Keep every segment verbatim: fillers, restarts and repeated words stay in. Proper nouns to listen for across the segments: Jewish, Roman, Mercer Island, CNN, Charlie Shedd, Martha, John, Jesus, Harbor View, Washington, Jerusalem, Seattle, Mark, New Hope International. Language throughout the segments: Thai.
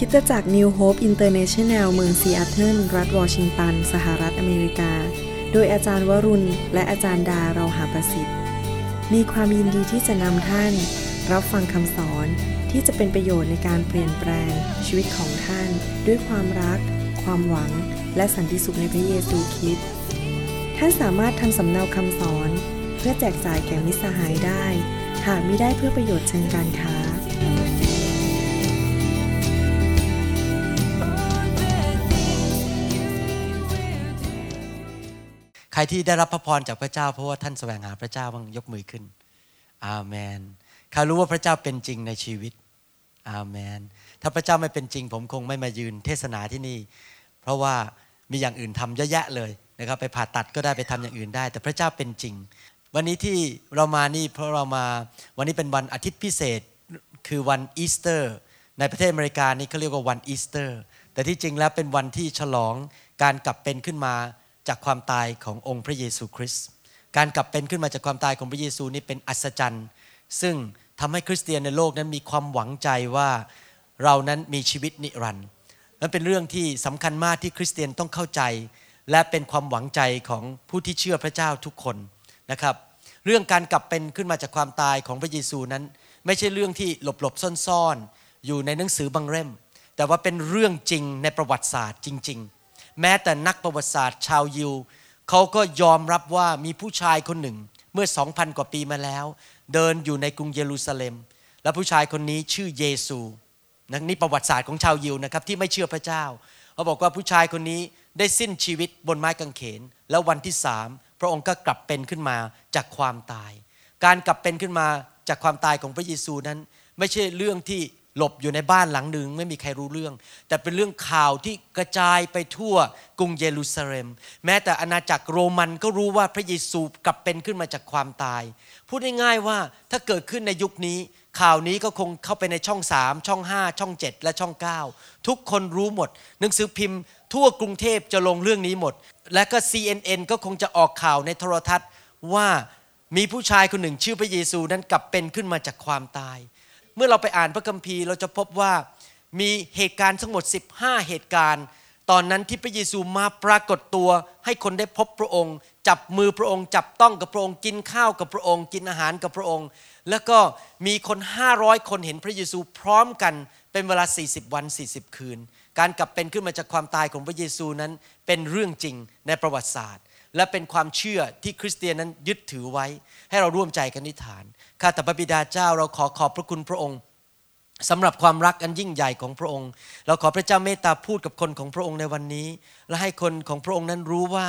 คริสตจักร New Hope International เมืองซีแอตเทิลรัฐวอชิงตันสหรัฐอเมริกาโดยอาจารย์วรุณและอาจารย์ดาเราหาประสิทธิ์มีความยินดีที่จะนำท่านรับฟังคำสอนที่จะเป็นประโยชน์ในการเปลี่ยนแปลงชีวิตของท่านด้วยความรักความหวังและสันติสุขในพระเยซูคริสต์ท่านสามารถทำสำเนาคำสอนเพื่อแจกจ่ายแก่มิตรสหายได้หากมิได้เพื่อประโยชน์เชิงการค้าใครที่ได้รับพระพรจากพระเจ้าเพราะว่าท่านแสวงหาพระเจ้าบ้างยกมือขึ้นอาเมนใครรู้ว่าพระเจ้าเป็นจริงในชีวิตอาเมนถ้าพระเจ้าไม่เป็นจริงผมคงไม่มายืนเทศนาที่นี่เพราะว่ามีอย่างอื่นทำเยอะแยะเลยนะครับไปผ่าตัดก็ได้ไปทำอย่างอื่นได้แต่พระเจ้าเป็นจริงวันนี้ที่เรามานี่เพราะเรามาวันนี้เป็นวันอาทิตย์พิเศษคือวันอีสเตอร์ในประเทศอเมริกานี่เขาเรียกว่าวันอีสเตอร์แต่ที่จริงแล้วเป็นวันที่ฉลองการกลับเป็นขึ้นมาจากความตายขององค์พระเยซูคริสต์การกลับเป็นขึ้นมาจากความตายของพระเยซูนี่เป็นอัศจรรย์ซึ่งทำให้คริสเตียนในโลกนั้นมีความหวังใจว่าเรานั้นมีชีวิตนิรันดร์นั่นเป็นเรื่องที่สำคัญมากที่คริสเตียนต้องเข้าใจและเป็นความหวังใจของผู้ที่เชื่อพระเจ้าทุกคนนะครับเรื่องการกลับเป็นขึ้นมาจากความตายของพระเยซูนั้นไม่ใช่เรื่องที่หลบๆซ่อนๆอยู่ในหนังสือบางเล่มแต่ว่าเป็นเรื่องจริงในประวัติศาสตร์จริงๆแม้แต่นักประวัติศาสตร์ชาวยิวเขาก็ยอมรับว่ามีผู้ชายคนหนึ่งเมื่อ สองพัน กว่าปีมาแล้วเดินอยู่ในกรุงเยรูซาเล็มและผู้ชายคนนี้ชื่อเยซูนี่ประวัติศาสตร์ของชาวยิวนะครับที่ไม่เชื่อพระเจ้าเขาบอกว่าผู้ชายคนนี้ได้สิ้นชีวิตบนไม้กางเขนแล้ววันที่สามพระองค์ก็กลับเป็นขึ้นมาจากความตายการกลับเป็นขึ้นมาจากความตายของพระเยซูนั้นไม่ใช่เรื่องที่หลบอยู่ในบ้านหลังหนึ่งไม่มีใครรู้เรื่องแต่เป็นเรื่องข่าวที่กระจายไปทั่วกรุงเยรูซาเล็มแม้แต่อาณาจักรโรมันก็รู้ว่าพระเยซูกลับเป็นขึ้นมาจากความตายพูดง่ายๆว่าถ้าเกิดขึ้นในยุคนี้ข่าวนี้ก็คงเข้าไปในช่องสามช่องห้าช่องเจ็ดและช่องเก้าทุกคนรู้หมดหนังสือพิมพ์ทั่วกรุงเทพจะลงเรื่องนี้หมดและก็ ซี เอ็น เอ็น ก็คงจะออกข่าวในโทรทัศน์ว่ามีผู้ชายคนหนึ่งชื่อพระเยซูนั้นกลับเป็นขึ้นมาจากความตายเมื่อเราไปอ่านพระคัมภีร์เราจะพบว่ามีเหตุการณ์ทั้งหมดสิบห้าเหตุการณ์ตอนนั้นที่พระเยซูมาปรากฏตัวให้คนได้พบพระองค์จับมือพระองค์จับต้องกับพระองค์กินข้าวกับพระองค์กินอาหารกับพระองค์แล้วก็มีคนห้าร้อยคนเห็นพระเยซูพร้อมกันเป็นเวลาสี่สิบวันสี่สิบคืนการกลับเป็นขึ้นมาจากความตายของพระเยซูนั้นเป็นเรื่องจริงในประวัติศาสตร์และเป็นความเชื่อที่คริสเตียนนั้นยึดถือไว้ให้เราร่วมใจกันอธิษฐานข้าแต่พระบิดาเจ้าเราขอขอบพระคุณพระองค์สำหรับความรักอันยิ่งใหญ่ของพระองค์เราขอพระเจ้าเมตตาพูดกับคนของพระองค์ในวันนี้และให้คนของพระองค์นั้นรู้ว่า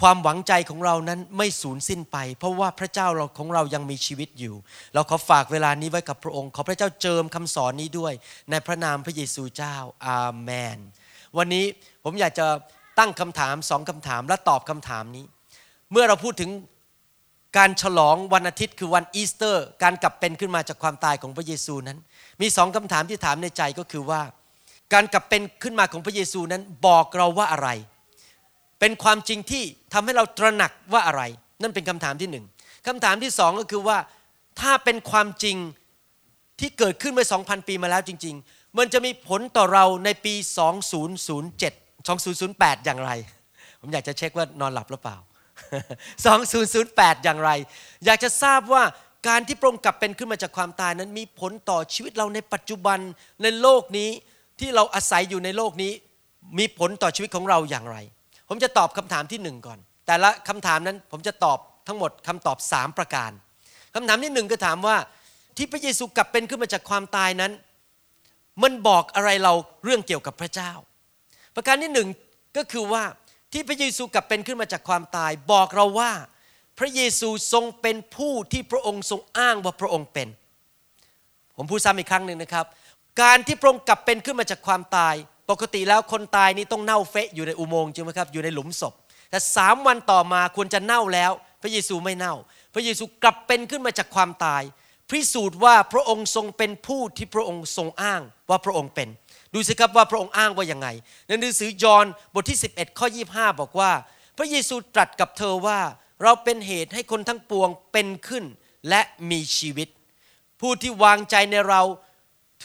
ความหวังใจของเรานั้นไม่สูญสิ้นไปเพราะว่าพระเจ้าเราของเรายังมีชีวิตอยู่เราขอฝากเวลานี้ไว้กับพระองค์ขอพระเจ้าเจิมคำสอนนี้ด้วยในพระนามพระเยซูเจ้าอาเมนวันนี้ผมอยากจะตั้งคำถามสองคำถามและตอบคำถามนี้เมื่อเราพูดถึงการฉลองวันอาทิตย์คือวันอีสเตอร์การกลับเป็นขึ้นมาจากความตายของพระเยซูนั้นมีสองคำถามที่ถามในใจก็คือว่าการกลับเป็นขึ้นมาของพระเยซูนั้นบอกเราว่าอะไรเป็นความจริงที่ทำให้เราตระหนักว่าอะไรนั่นเป็นคำถามที่หนึ่งคำถามที่สองก็คือว่าถ้าเป็นความจริงที่เกิดขึ้นเมื่อ สองพัน ปีมาแล้วจริงๆมันจะมีผลต่อเราในปีสองพันเจ็ด สองพันแปดอย่างไรผมอยากจะเช็คว่านอนหลับหรือเปล่าสองพันแปดอย่างไรอยากจะทราบว่าการที่พระองค์กลับเป็นขึ้นมาจากความตายนั้นมีผลต่อชีวิตเราในปัจจุบันในโลกนี้ที่เราอาศัยอยู่ในโลกนี้มีผลต่อชีวิตของเราอย่างไรผมจะตอบคำถามที่หนึ่งก่อนแต่ละคำถามนั้นผมจะตอบทั้งหมดคำตอบสามประการคำถามที่หนึ่งก็ถามว่าที่พระเยซูกลับเป็นขึ้นมาจากความตายนั้นมันบอกอะไรเราเรื่องเกี่ยวกับพระเจ้าประการที่หนึ่งก็คือว่าที่พระเยซูกลับเป็นขึ้นมาจากความตายบอกเราว่าพระเยซูทรงเป็นผู้ที่พระองค์ทรงอ้างว่าพระองค์เป็นผมพูดซ้ำอีกครั้งนึงนะครับการที่พระองค์กลับเป็นขึ้นมาจากความตายปกติแล้วคนตายนี่ต้องเน่าเฟะอยู่ในอุโมงค์จริงไหมครับอยู่ในหลุมศพแต่สามวันต่อมาควรจะเน่าแล้วพระเยซูไม่เน่าพระเยซูกลับเป็นขึ้นมาจากความตายพิสูจน์ว่าพระองค์ทรงเป็นผู้ที่พระองค์ทรงอ้างว่าพระองค์เป็นดูสิครับว่าพระองค์อ้างว่ายังไงในหนังสือยอห์นบทที่สิบเอ็ดข้อยี่สิบห้าบอกว่าพระเยซูตรัสกับเธอว่าเราเป็นเหตุให้คนทั้งปวงเป็นขึ้นและมีชีวิตผู้ที่วางใจในเรา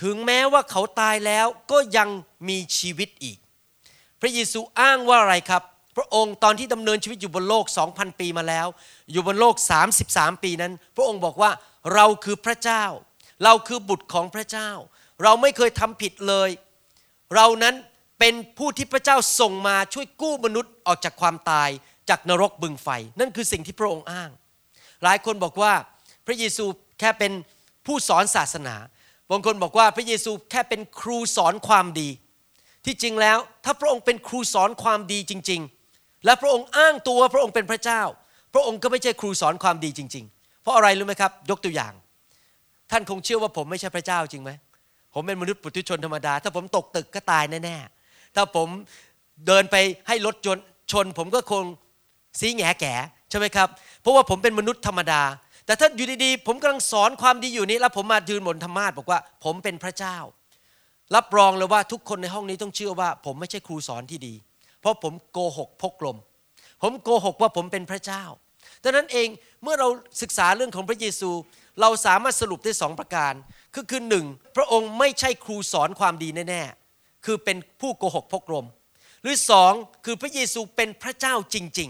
ถึงแม้ว่าเขาตายแล้วก็ยังมีชีวิตอีกพระเยซูอ้างว่าอะไรครับพระองค์ตอนที่ดำเนินชีวิตอยู่บนโลก สองพัน ปีมาแล้วอยู่บนโลกสามสิบสามปีนั้นพระองค์บอกว่าเราคือพระเจ้าเราคือบุตรของพระเจ้าเราไม่เคยทำผิดเลยเรานั้นเป็นผู้ที่พระเจ้าส่งมาช่วยกู้มนุษย์ออกจากความตายจากนรกบึงไฟนั่นคือสิ่งที่พระองค์อ้างหลายคนบอกว่าพระเยซูแค่เป็นผู้สอนศาสนาบางคนบอกว่าพระเยซูแค่เป็นครูสอนความดีที่จริงแล้วถ้าพระองค์เป็นครูสอนความดีจริงๆและพระองค์อ้างตัวว่าพระองค์เป็นพระเจ้าพระองค์ก็ไม่ใช่ครูสอนความดีจริงๆเพราะอะไรรู้ไหมครับยกตัวอย่างท่านคงเชื่อว่าผมไม่ใช่พระเจ้าจริงไหมผมเป็นมนุษย์ปุถุชนธรรมดาถ้าผมตกตึกก็ตายแน่ๆถ้าผมเดินไปให้รถชนชนผมก็คงสีแง่แก่ใช่ไหมครับเพราะว่าผมเป็นมนุษย์ธรรมดาแต่ถ้าอยู่ดีๆผมกำลังสอนความดีอยู่นี้แล้วผมมายืนบนธรรมาสน์บอกว่าผมเป็นพระเจ้ารับรองเลยว่าทุกคนในห้องนี้ต้องเชื่อว่าผมไม่ใช่ครูสอนที่ดีเพราะผมโกหกพกลมผมโกหกว่าผมเป็นพระเจ้าดังนั้นเองเมื่อเราศึกษาเรื่องของพระเยซูเราสามารถสรุปได้สองประการคือคือหนึ่งพระองค์ไม่ใช่ครูสอนความดีแน่ๆคือเป็นผู้โกหกพกลมหรือสองคือพระเยซูเป็นพระเจ้าจริง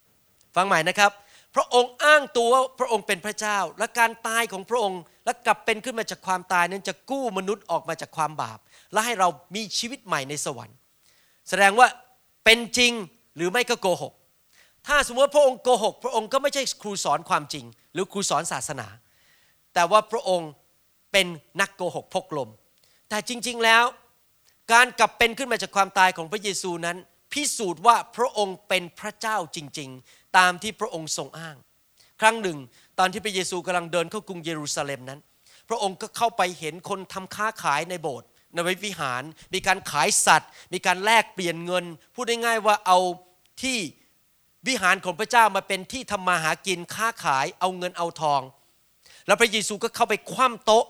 ๆฟังใหม่นะครับพระองค์อ้างตัวว่าพระองค์เป็นพระเจ้าและการตายของพระองค์และกลับเป็นขึ้นมาจากความตายนั้นจะกู้มนุษย์ออกมาจากความบาปและให้เรามีชีวิตใหม่ในสวรรค์แสดงว่าเป็นจริงหรือไม่ก็โกหกถ้าสมมติว่าพระองค์โกหกพระองค์ก็ไม่ใช่ครูสอนความจริงหรือครูสอนศาสนาแต่ว่าพระองค์เป็นนักโกหกพกลมแต่จริงๆแล้วการกลับเป็นขึ้นมาจากความตายของพระเยซูนั้นพิสูจน์ว่าพระองค์เป็นพระเจ้าจริงๆตามที่พระองค์ทรงอ้างครั้งหนึ่งตอนที่พระเยซูกำลังเดินเข้ากรุงเยรูซาเล็มนั้นพระองค์ก็เข้าไปเห็นคนทำค้าขายในโบสถ์ในวิหารมีการขายสัตว์มีการแลกเปลี่ยนเงินพูดง่ายๆว่าเอาที่วิหารของพระเจ้ามาเป็นที่ทำมาหากินค้าขายเอาเงินเอาทองแล้วพระเยซูก็เข้าไปคว่ำโต๊ะ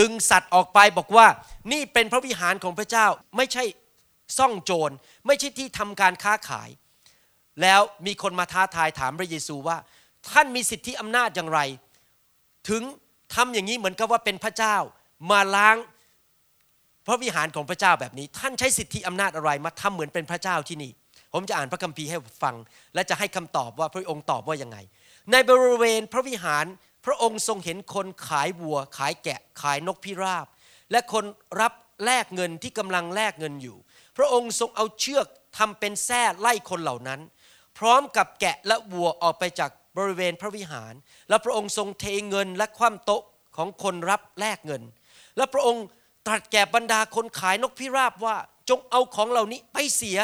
ดึงสัตว์ออกไปบอกว่านี่เป็นพระวิหารของพระเจ้าไม่ใช่ซ่องโจรไม่ใช่ที่ทำการค้าขายแล้วมีคนมาท้าทายถามพระเยซูว่าท่านมีสิทธิอำนาจอย่างไรถึงทำอย่างนี้เหมือนกับว่าเป็นพระเจ้ามาล้างพระวิหารของพระเจ้าแบบนี้ท่านใช้สิทธิอำนาจอะไรมาทำเหมือนเป็นพระเจ้าที่นี่ผมจะอ่านพระคัมภีร์ให้ฟังและจะให้คำตอบว่าพระองค์ตอบว่ายังไงในบริเวณพระวิหารพระองค์ทรงเห็นคนขายวัวขายแกะขายนกพิราบและคนรับแลกเงินที่กำลังแลกเงินอยู่พระองค์ทรงเอาเชือกทำเป็นแส้ไล่คนเหล่านั้นพร้อมกับแกะและวัวออกไปจากบริเวณพระวิหารและพระองค์ทรงเทเงินและคว่ำโต๊ะของคนรับแลกเงินและพระองค์ตรัสแก่บรรดาคนขายนกพิราบว่าจงเอาของเหล่านี้ไปเสีย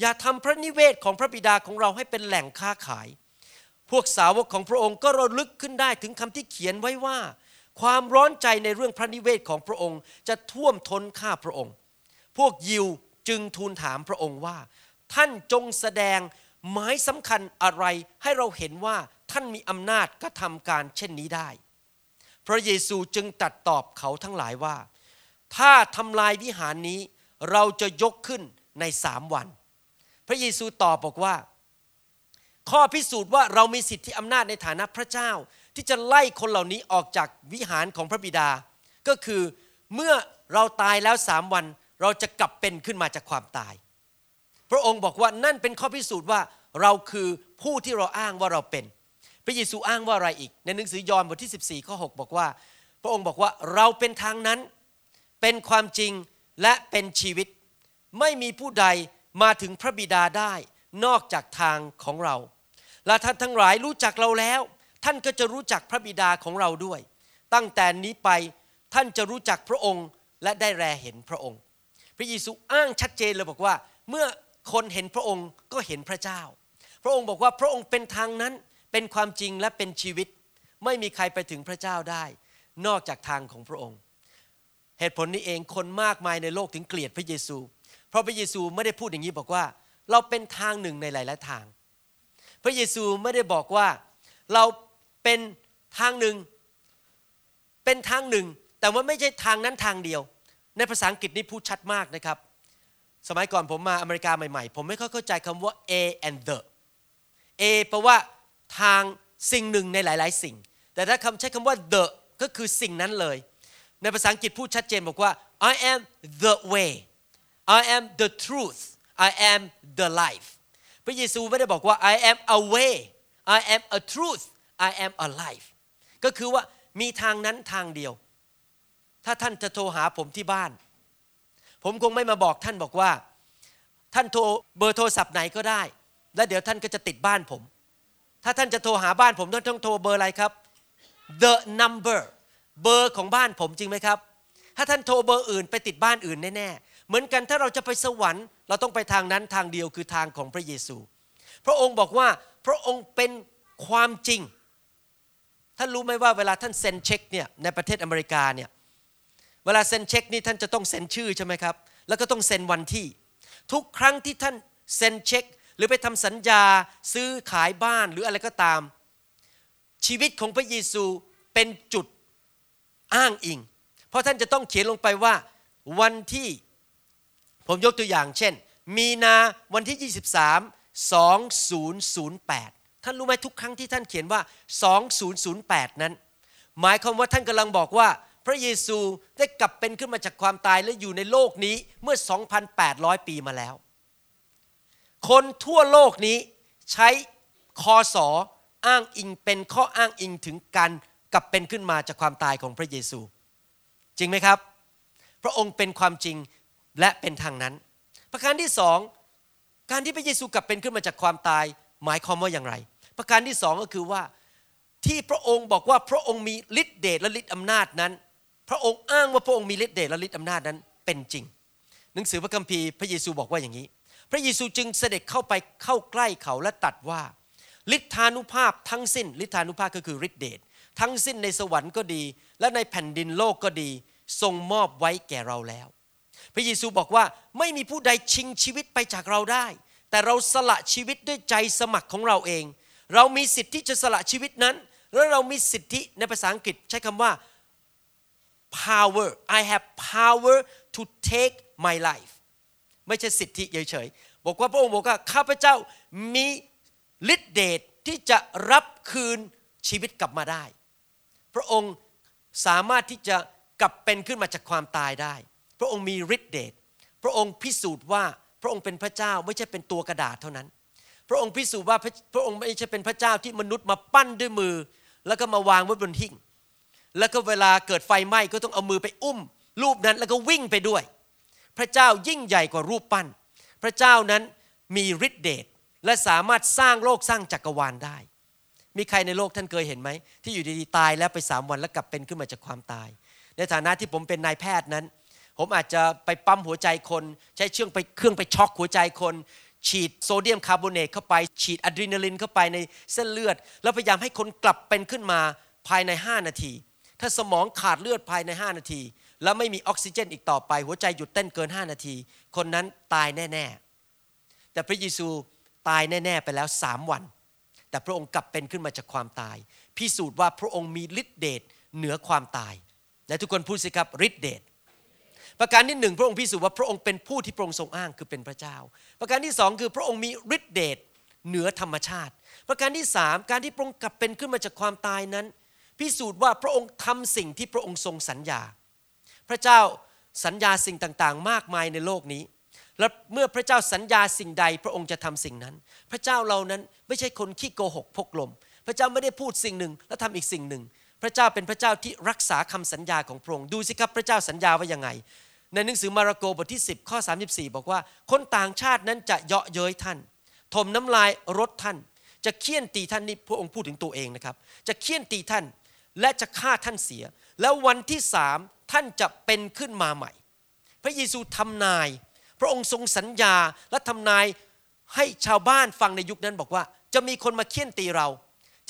อย่าทำพระนิเวศของพระบิดาของเราให้เป็นแหล่งค้าขายพวกสาวกของพระองค์ก็ระลึกขึ้นได้ถึงคำที่เขียนไว้ว่าความร้อนใจในเรื่องพระนิเวศของพระองค์จะท่วมท้นข้าพระองค์พวกยิวจึงทูลถามพระองค์ว่าท่านจงแสดงหมายสำคัญอะไรให้เราเห็นว่าท่านมีอำนาจกระทำการเช่นนี้ได้พระเยซูจึงตรัสตอบเขาทั้งหลายว่าถ้าทำลายวิหารนี้เราจะยกขึ้นในสามวันพระเยซูตอบบอกว่าข้อพิสูจน์ว่าเรามีสิทธิอำนาจในฐานะพระเจ้าที่จะไล่คนเหล่านี้ออกจากวิหารของพระบิดาก็คือเมื่อเราตายแล้วสามวันเราจะกลับเป็นขึ้นมาจากความตายพระองค์บอกว่านั่นเป็นข้อพิสูจน์ว่าเราคือผู้ที่เราอ้างว่าเราเป็นพระเยซูอ้างว่าอะไรอีกในหนังสือยอห์นบทที่สิบสี่ข้อหกบอกว่าพระองค์บอกว่าเราเป็นทางนั้นเป็นความจริงและเป็นชีวิตไม่มีผู้ใดมาถึงพระบิดาได้นอกจากทางของเราและท่านทั้งหลายรู้จักเราแล้วท่านก็จะรู้จักพระบิดาของเราด้วยตั้งแต่นี้ไปท่านจะรู้จักพระองค์และได้แลเห็นพระองค์พระเยซูอ้างชัดเจนเลยบอกว่าเมื่อคนเห็นพระองค์ก็เห็นพระเจ้าพระองค์บอกว่าพระองค์เป็นทางนั้นเป็นความจริงและเป็นชีวิตไม่มีใครไปถึงพระเจ้าได้นอกจากทางของพระองค์เหตุผลนี้เองคนมากมายในโลกถึงเกลียดพระเยซูเพราะพระเยซูไม่ได้พูดอย่างนี้บอกว่าเราเป็นทางหนึ่งในหลายๆทางพระเยซูไม่ได้บอกว่าเราเป็นทางหนึ่งเป็นทางหนึ่งแต่ว่าไม่ใช่ทางนั้นทางเดียวในภาษาอังกฤษนี่พูดชัดมากนะครับสมัยก่อนผมมาอเมริกาใหม่ๆผมไม่ค่อยเข้าใจคำว่า A and the A แปลว่าทางสิ่งหนึ่งในหลายๆสิ่งแต่ถ้าคำใช้คำว่า the ก็คือสิ่งนั้นเลย ในภาษาอังกฤษพูดชัดเจนบอกว่า I am the way I am the truth I am the life พระเยซูไม่ได้บอกว่า I am a way I am a truth I am a life ก็คือว่ามีทางนั้นทางเดียวถ้าท่านจะโทรหาผมที่บ้านผมคงไม่มาบอกท่านบอกว่าท่านโทรเบอร์โทรศัพท์ไหนก็ได้แล้วเดี๋ยวท่านก็จะติดบ้านผมถ้าท่านจะโทรหาบ้านผมท่านต้องโทรเบอร์อะไรครับ the number เบอร์ของบ้านผมจริงไหมครับถ้าท่านโทรเบอร์อื่นไปติดบ้านอื่นแน่ๆเหมือนกันถ้าเราจะไปสวรรค์เราต้องไปทางนั้นทางเดียวคือทางของพระเยซูพระองค์บอกว่าพระองค์เป็นความจริงท่านรู้ไหมว่าเวลาท่านเซ็นเช็คเนี่ยในประเทศอเมริกาเนี่ยเวลาเซ็นเช็คนี่ท่านจะต้องเซ็นชื่อใช่ไหมครับแล้วก็ต้องเซ็นวันที่ทุกครั้งที่ท่านเซ็นเช็คหรือไปทำสัญญาซื้อขายบ้านหรืออะไรก็ตามชีวิตของพระเยซูเป็นจุดอ้างอิงเพราะท่านจะต้องเขียนลงไปว่าวันที่ผมยกตัวอย่างเช่นมีนาวันที่ยี่สิบสาม สองพันแปดท่านรู้ไหมทุกครั้งที่ท่านเขียนว่าสองพันแปดนั้นหมายความว่าท่านกำลังบอกว่าพระเยซูได้กลับเป็นขึ้นมาจากความตายและอยู่ในโลกนี้เมื่อ สองพันแปดร้อย ปีมาแล้วคนทั่วโลกนี้ใช้คศอ้างอิงเป็นข้ออ้างอิงถึงการกลับเป็นขึ้นมาจากความตายของพระเยซูจริงไหมครับพระองค์เป็นความจริงและเป็นทางนั้นประการที่สองการที่พระเยซูกลับเป็นขึ้นมาจากความตายหมายความว่าอย่างไรประการที่สองก็คือว่าที่พระองค์บอกว่าพระองค์มีฤทธิ์เดชและฤทธิ์อำนาจนั้นพระองค์อ้างว่าพระองค์มีฤทธิ์เดชและฤทธิ์อำนาจนั้นเป็นจริงหนังสือพระคัมภีร์พระเยซูบอกว่าอย่างนี้พระเยซูจึงเสด็จเข้าไปเข้าใกล้เขาและตรัสว่าฤทธานุภาพทั้งสิ้นฤทธานุภาพก็คือฤทธิ์เดชทั้งสิ้นในสวรรค์ก็ดีและในแผ่นดินโลกก็ดีทรงมอบไว้แก่เราแล้วพระเยซูบอกว่าไม่มีผู้ใดชิงชีวิตไปจากเราได้แต่เราสละชีวิตด้วยใจสมัครของเราเองเรามีสิทธิจะสละชีวิตนั้นและเรามีสิทธิในภาษาอังกฤษใช้คำว่า power I have power to take my life ไม่ใช่สิทธิเฉยๆบอกว่าพระองค์บอกว่าข้าพเจ้ามีฤทธิ์เดชที่จะรับคืนชีวิตกลับมาได้พระองค์สามารถที่จะกลับเป็นขึ้นมาจากความตายได้พระองค์มีฤทธิ์เดชพระองค์พิสูจน์ว่าพระองค์เป็นพระเจ้าไม่ใช่เป็นตัวกระดาษเท่านั้นพระองค์พิสูจน์ว่าพระองค์ไม่ใช่เป็นพระเจ้าที่มนุษย์มาปั้นด้วยมือแล้วก็มาวางไว้บนหิ้งแล้วก็เวลาเกิดไฟไหม้ก็ต้องเอามือไปอุ้มรูปนั้นแล้วก็วิ่งไปด้วยพระเจ้ายิ่งใหญ่กว่ารูปปั้นพระเจ้านั้นมีฤทธิ์เดชและสามารถสร้างโลกสร้างจักรวาลได้มีใครในโลกท่านเคยเห็นไหมที่อยู่ดีๆตายแล้วไปสามวันแล้วกลับเป็นขึ้นมาจากความตายในฐานะที่ผมเป็นนายแพทย์นั้นผมอาจจะไปปั๊มหัวใจคนใช้เครื่องไปเครื่องไปช็อคหัวใจคนฉีดโซเดียมคาร์บอเนตเข้าไปฉีดอะดรีนาลินเข้าไปในเส้นเลือดแล้วพยายามให้คนกลับเป็นขึ้นมาภายในห้านาทีถ้าสมองขาดเลือดภายในห้านาทีแล้วไม่มีออกซิเจนอีกต่อไปหัวใจหยุดเต้นเกินห้านาทีคนนั้นตายแน่ๆแต่พระเยซูตายแน่ๆไปแล้วสามวันแต่พระองค์กลับเป็นขึ้นมาจากความตายพิสูจน์ว่าพระองค์มีฤทธิ์เดชเหนือความตายและทุกคนพูดสิครับฤทธิ์เดชประการที่หนึ่งพระองค์พิสูจน์ว่าพระองค์เป็นผู้ที่พระองค์ทรงอ้างคือเป็นพระเจ้าประการที่สองคือพระองค์มีฤทธิ์เดชเหนือธรรมชาติประการที่สามการที่พระองค์กลับเป็นขึ้นมาจากความตายนั้นพิสูจน์ว่าพระองค์ทำสิ่งที่พระองค์ทรงสัญญาพระเจ้าสัญญาสิ่งต่างๆมากมายในโลกนี้และเมื่อพระเจ้าสัญญาสิ่งใดพระองค์จะทำสิ่งนั้นพระเจ้าเรานั้นไม่ใช่คนขี้โกหกพกลมพระเจ้าไม่ได้พูดสิ่งหนึ่งแล้วทำอีกสิ่งหนึ่งพระเจ้าเป็นพระเจ้าที่รักษาคำสัญญาของพระองค์ดูสิครับพระเจ้าสัญญาว่ายังไงในหนังสือมาระโกบทที่สิบข้อสามสิบสี่บอกว่าคนต่างชาตินั้นจะเยาะเย้ยท่านถมน้ำลายรถท่านจะเฆี่ยนตีท่านนี่พระองค์พูดถึงตัวเองนะครับจะเฆี่ยนตีท่านและจะฆ่าท่านเสียแล้ววันที่สามท่านจะเป็นขึ้นมาใหม่พระเยซูทำนายพระองค์ทรงสัญญาและทำนายให้ชาวบ้านฟังในยุคนั้นบอกว่าจะมีคนมาเฆี่ยนตีเรา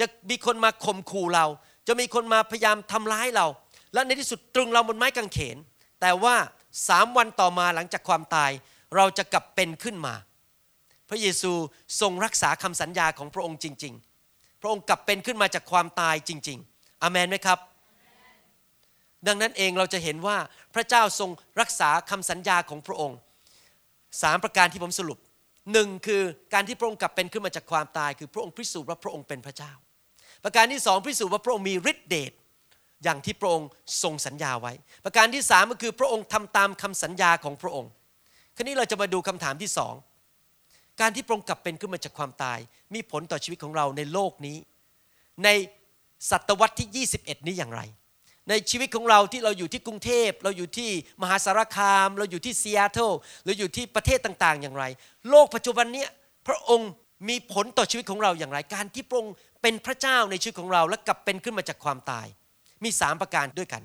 จะมีคนมาข่มขู่เราจะมีคนมาพยายามทำร้ายเราและในที่สุดตรึงเราบนไม้กางเขนแต่ว่าสามวันต่อมาหลังจากความตายเราจะกลับเป็นขึ้นมาพระเยซูทรงรักษาคำสัญญาของพระองค์จริงๆพระองค์กลับเป็นขึ้นมาจากความตายจริงๆอาเมนไหมครับ Amen. ดังนั้นเองเราจะเห็นว่าพระเจ้าทรงรักษาคำสัญญาของพระองค์สามประการที่ผมสรุปหนึ่งคือการที่พระองค์กลับเป็นขึ้นมาจากความตายคือพระองค์พิสูจน์ว่าพระองค์เป็นพระเจ้าประการที่สองพิสูจน์ว่าพระองค์มีฤทธิ์เดช อย่างที่พระองค์ทรงสัญญาไว้ประการที่สามก็คือพระองค์ทำตามคำสัญญาของพระองค์คราวนี้เราจะมาดูคำถามที่สองการที่พระองค์กลับเป็นขึ้นมาจากความตายมีผลต่อชีวิตของเราในโลกนี้ในศตวรรษที่ยี่สิบเอ็ดนี้อย่างไรในชีวิตของเราที่เราอยู่ที่กรุงเทพเราอยู่ที่มหาสารคามเราอยู่ที่ซีแอตเทิลหรืออยู่ที่ประเทศต่างๆอย่างไรโลกปัจจุบันนี้พระองค์มีผลต่อชีวิตของเราอย่างไรการที่พระองค์เป็นพระเจ้าในชีวิตของเราและกลับเป็นขึ้นมาจากความตายมีสามประการด้วยกัน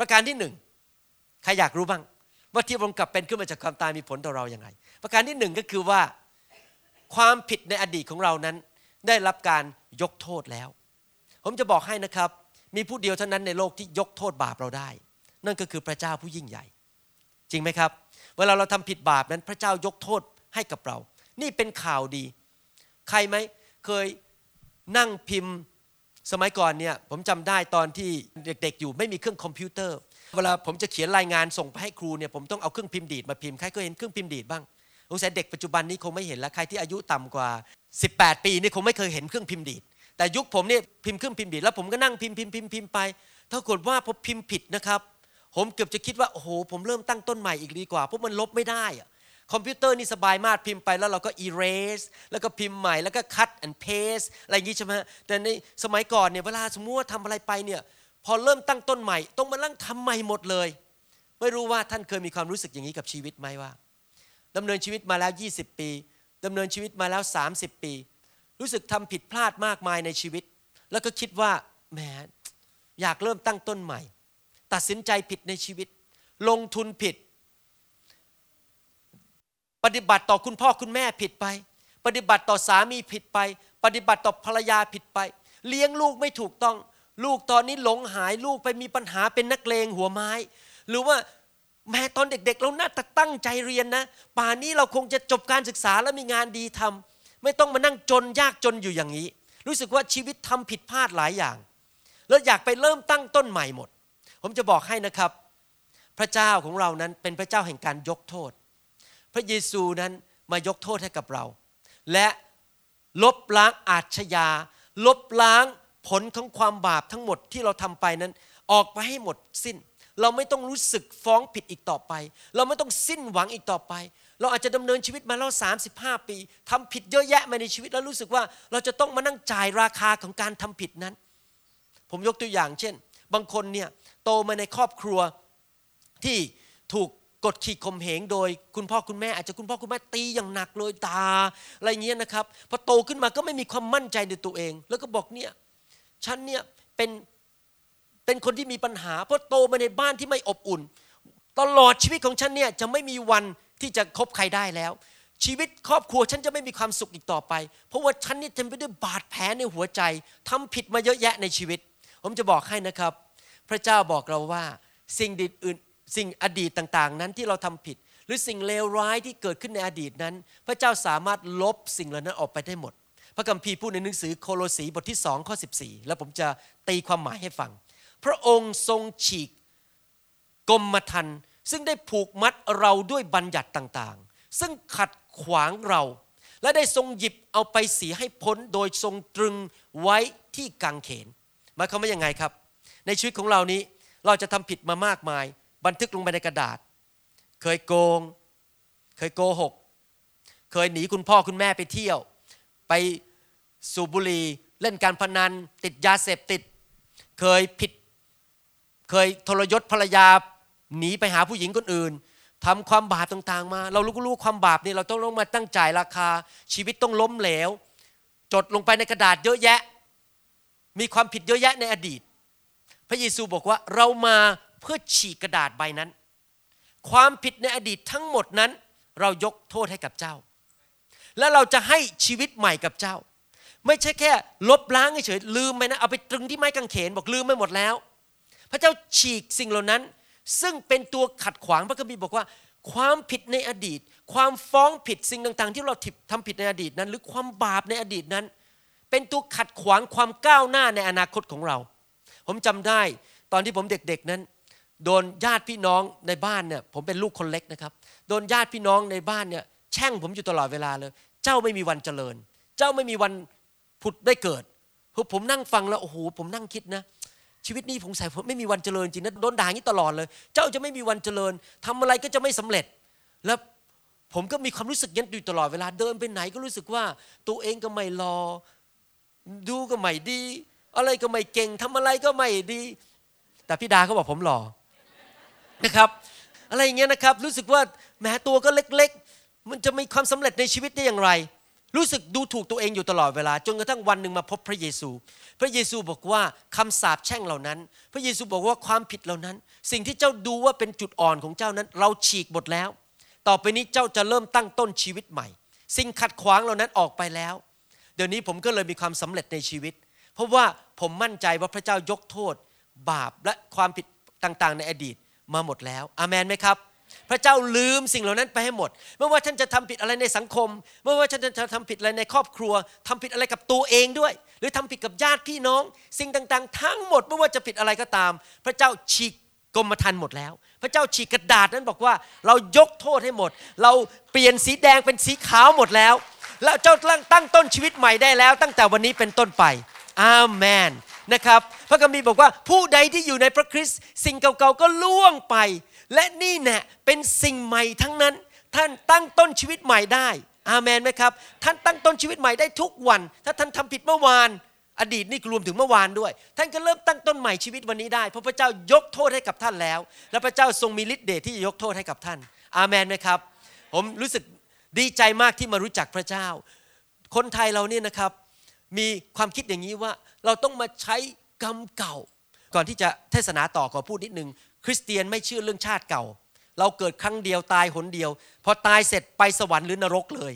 ประการที่หนึ่งใครอยากรู้บ้างว่าที่พระองค์กลับเป็นขึ้นมาจากความตายมีผลต่อเราอย่างไรประการที่หนึ่งก็คือว่าความผิดในอดีตของเรานั้นได้รับการยกโทษแล้วผมจะบอกให้นะครับมีผู้เดียวเท่านั้นในโลกที่ยกโทษบาปเราได้นั่นก็คือพระเจ้าผู้ยิ่งใหญ่จริงไหมครับเวลาเราทำผิดบาปนั้นพระเจ้ายกโทษให้กับเรานี่เป็นข่าวดีใครไหมเคยนั่งพิมพ์สมัยก่อนเนี่ยผมจำได้ตอนที่เด็กๆอยู่ไม่มีเครื่องคอมพิวเตอร์เวลาผมจะเขียนรายงานส่งไปให้ครูเนี่ยผมต้องเอาเครื่องพิมพ์ดีดมาพิมพ์ใครเคยเห็นเครื่องพิมพ์ดีดบ้างสงสัยเด็กปัจจุบันนี้คงไม่เห็นแล้วใครที่อายุต่ำกว่าสิบแปดปีนี่คงไม่เคยเห็นเครื่องพิมพ์ดีดแต่ยุคผมเนี่ยพิมพ์เครื่องพิมพ์ดีดแล้วผมก็นั่งพิมพ์พิมพ์พิมพ์พิมพ์ไปถ้ากดว่าพอพิมพ์ผิดนะครับผมเกือบจะคิดว่าโอ้โหผมเริ่มตั้งต้นใหม่อีกดีกว่าเพราะมันลบไม่ได้อะคอมพิวเตอร์นี่สบายมากพิมพ์ไปแล้วเราก็ erase แล้วก็พิมพ์ใหม่แล้วก็ cut and paste อะไรอย่างงี้ใช่ไหมแต่ในสมัยก่อนเนี่ยเวลาสมมติว่าทำอะไรไปเนี่ยพอเริ่มตั้งต้นใหม่ต้องมานั่งทำใหม่หมดเลยไม่รู้ว่าท่านเคยมีความรู้สึกอย่างนี้กับชีวิตไหมว่าดำเนินชีวิตมาแล้วยี่สิบปีดำเนินชีวิตมาแล้วสามสิบปีรู้สึกทำผิดพลาดมากมายในชีวิตแล้วก็คิดว่าแหมอยากเริ่มตั้งต้นใหม่ตัดสินใจผิดในชีวิตลงทุนผิดปฏิบัติต่อคุณพ่อคุณแม่ผิดไปปฏิบัติต่อสามีผิดไปปฏิบัติต่อภรรยาผิดไปเลี้ยงลูกไม่ถูกต้องลูกตอนนี้หลงหายลูกไปมีปัญหาเป็นนักเลงหัวไม้หรือว่าแม้ตอนเด็กๆเราน่าจะตั้งใจเรียนนะป่านนี้เราคงจะจบการศึกษาและมีงานดีทำไม่ต้องมานั่งจนยากจนอยู่อย่างนี้รู้สึกว่าชีวิตทำผิดพลาดหลายอย่างแล้วอยากไปเริ่มตั้งต้นใหม่หมดผมจะบอกให้นะครับพระเจ้าของเรานั้นเป็นพระเจ้าแห่งการยกโทษพระเยซูนั้นมายกโทษให้กับเราและลบล้างอาชญาลบล้างผลของความบาปทั้งหมดที่เราทำไปนั้นออกไปให้หมดสิ้นเราไม่ต้องรู้สึกฟ้องผิดอีกต่อไปเราไม่ต้องสิ้นหวังอีกต่อไปเราอาจจะดำเนินชีวิตมาแล้วสามสิบห้าปีทำผิดเยอะแยะมาในชีวิตแล้วรู้สึกว่าเราจะต้องมานั่งจ่ายราคาของการทำผิดนั้นผมยกตัวอย่างเช่นบางคนเนี่ยโตมาในครอบครัวที่ถูกกดขี่ข่มเหงโดยคุณพ่อคุณแม่อาจจะคุณพ่อคุณแม่ตีอย่างหนักเลยด่าอะไรเงี้ยนะครับพอโตขึ้นมาก็ไม่มีความมั่นใจในตัวเองแล้วก็บอกเนี่ยฉันเนี่ยเป็นเป็นคนที่มีปัญหาเพราะโตมาในบ้านที่ไม่อบอุ่นตลอดชีวิตของฉันเนี่ยจะไม่มีวันที่จะคบใครได้แล้วชีวิตครอบครัวฉันจะไม่มีความสุขอีกต่อไปเพราะว่าฉันนี่เต็มไปด้วยบาดแผลในหัวใจทำผิดมาเยอะแยะในชีวิตผมจะบอกให้นะครับพระเจ้าบอกเราว่าสิ่งดีอื่นสิ่งอดีตต่างๆนั้นที่เราทำผิดหรือสิ่งเลวร้ายที่เกิดขึ้นในอดีตนั้นพระเจ้าสามารถลบสิ่งเหล่านั้นออกไปได้หมดพระคัมภีร์พูดในหนังสือโคโลสีบทที่สองข้อสิบสี่แล้วผมจะตีความหมายให้ฟังพระองค์ทรงฉีกกรมธรรม์ซึ่งได้ผูกมัดเราด้วยบัญญัติต่างๆซึ่งขัดขวางเราและได้ทรงหยิบเอาไปเสียให้พ้นโดยทรงตรึงไว้ที่กางเขนหมายความว่ายังไงครับในชีวิตของเรานี้เราจะทำผิดมามากมายบันทึกลงไปในกระดาษเคยโกงเคยโกหกเคยหนีคุณพ่อคุณแม่ไปเที่ยวไปสูบบุหรี่เล่นการพนันติดยาเสพติดเคยผิดเคยทรยศภรรยาหนีไปหาผู้หญิงคนอื่นทำความบาปต่างๆมาเรารู้ๆความบาปนี่เราต้องลงมาตั้งจ่ายราคาชีวิตต้องล้มเหลวจดลงไปในกระดาษเยอะแยะมีความผิดเยอะแยะในอดีตพระเยซูบอกว่าเรามาเพื่อฉีกกระดาษใบนั้นความผิดในอดีตทั้งหมดนั้นเรายกโทษให้กับเจ้าและเราจะให้ชีวิตใหม่กับเจ้าไม่ใช่แค่ลบล้างเฉยๆลืมไปนะเอาไปตรึงที่ไม้กางเขนบอกลืมไปหมดแล้วพระเจ้าฉีกสิ่งเหล่านั้นซึ่งเป็นตัวขัดขวางพระคัมภีร์บอกว่าความผิดในอดีตความฟ้องผิดสิ่งต่างๆที่เราทำผิดในอดีตนั้นหรือความบาปในอดีตนั้นเป็นตัวขัดขวางความก้าวหน้าในอนาคตของเราผมจำได้ตอนที่ผมเด็กๆนั้นโดนญาติพี่น้องในบ้านเนี่ยผมเป็นลูกคนเล็กนะครับโดนญาติพี่น้องในบ้านเนี่ยแช่งผมอยู่ตลอดเวลาเลยเจ้าไม่มีวันเจริญเจ้าไม่มีวันผุดได้เกิดผมนั่งฟังแล้วโอ้โหผมนั่งคิดนะ ชีวิตนี้ผมใส่ผมไม่มีวันเจริญจริงนะโดนด่าอย่างนี้ตลอดเลยเจ้าจะไม่มีวันเจริญทำอะไรก็จะไม่สำเร็จแล้วผมก็มีความรู้สึกยันอยู่ตลอดเวลาเดินไปไหนก็รู้สึกว่าตัวเองก็ไม่รอดูก็ไม่ดีอะไรก็ไม่เก่งทำอะไรก็ไม่ดีแต่พี่ดาเขาบอกผมหล่อนะครับอะไรอย่างเงี้ยนะครับรู้สึกว่าแม้ตัวก็เล็กๆมันจะมีความสำเร็จในชีวิตได้อย่างไรรู้สึกดูถูกตัวเองอยู่ตลอดเวลาจนกระทั่งวันหนึ่งมาพบพระเยซูพระเยซูบอกว่าคำสาปแช่งเหล่านั้นพระเยซูบอกว่าความผิดเหล่านั้นสิ่งที่เจ้าดูว่าเป็นจุดอ่อนของเจ้านั้นเราฉีกหมดแล้วต่อไปนี้เจ้าจะเริ่มตั้งต้นชีวิตใหม่สิ่งขัดขวางเหล่านั้นออกไปแล้วเดี๋ยวนี้ผมก็เลยมีความสำเร็จในชีวิตเพราะว่าผมมั่นใจว่าพระเจ้ายกโทษบาปและความผิดต่างๆในอดีตมาหมดแล้วอาเมนไหมครับพระเจ้าลืมสิ่งเหล่านั้นไปให้หมดไม่ว่าท่านจะทำผิดอะไรในสังคมไม่ว่าท่านจะทำผิดอะไรในครอบครัวทำผิดอะไรกับตัวเองด้วยหรือทำผิดกับญาติพี่น้องสิ่งต่างๆทั้งหมดไม่ว่าจะผิดอะไรก็ตามพระเจ้าฉีกกรมธรรม์หมดแล้วพระเจ้าฉีกกระดาษนั้นบอกว่าเรายกโทษให้หมดเราเปลี่ยนสีแดงเป็นสีขาวหมดแล้วแล้วเจ้าตั้งต้นชีวิตใหม่ได้แล้วตั้งแต่วันนี้เป็นต้นไปอาเมนนะครับพระคัมภีร์บอกว่าผู้ใดที่อยู่ในพระคริสต์สิ่งเก่าๆก็ล่วงไปและนี่แหละเป็นสิ่งใหม่ทั้งนั้นท่านตั้งต้นชีวิตใหม่ได้อาเมนไหมครับท่านตั้งต้นชีวิตใหม่ได้ทุกวันถ้าท่านทำผิดเมื่อวานอดีตนี่รวมถึงเมื่อวานด้วยท่านก็เริ่มตั้งต้นใหม่ชีวิตวันนี้ได้เพราะพระเจ้ายกโทษให้กับท่านแล้วและพระเจ้าทรงมีฤทธิ์เดชที่จะยกโทษให้กับท่านอาเมนไหมครับผมรู้สึกดีใจมากที่มารู้จักพระเจ้าคนไทยเราเนี่ยนะครับมีความคิดอย่างนี้ว่าเราต้องมาใช้กรรมเก่าก่อนที่จะเทศนาต่อขอพูดนิดนึงคริสเตียนไม่เชื่อเรื่องชาติเก่าเราเกิดครั้งเดียวตายหนเดียวพอตายเสร็จไปสวรรค์หรือนรกเลย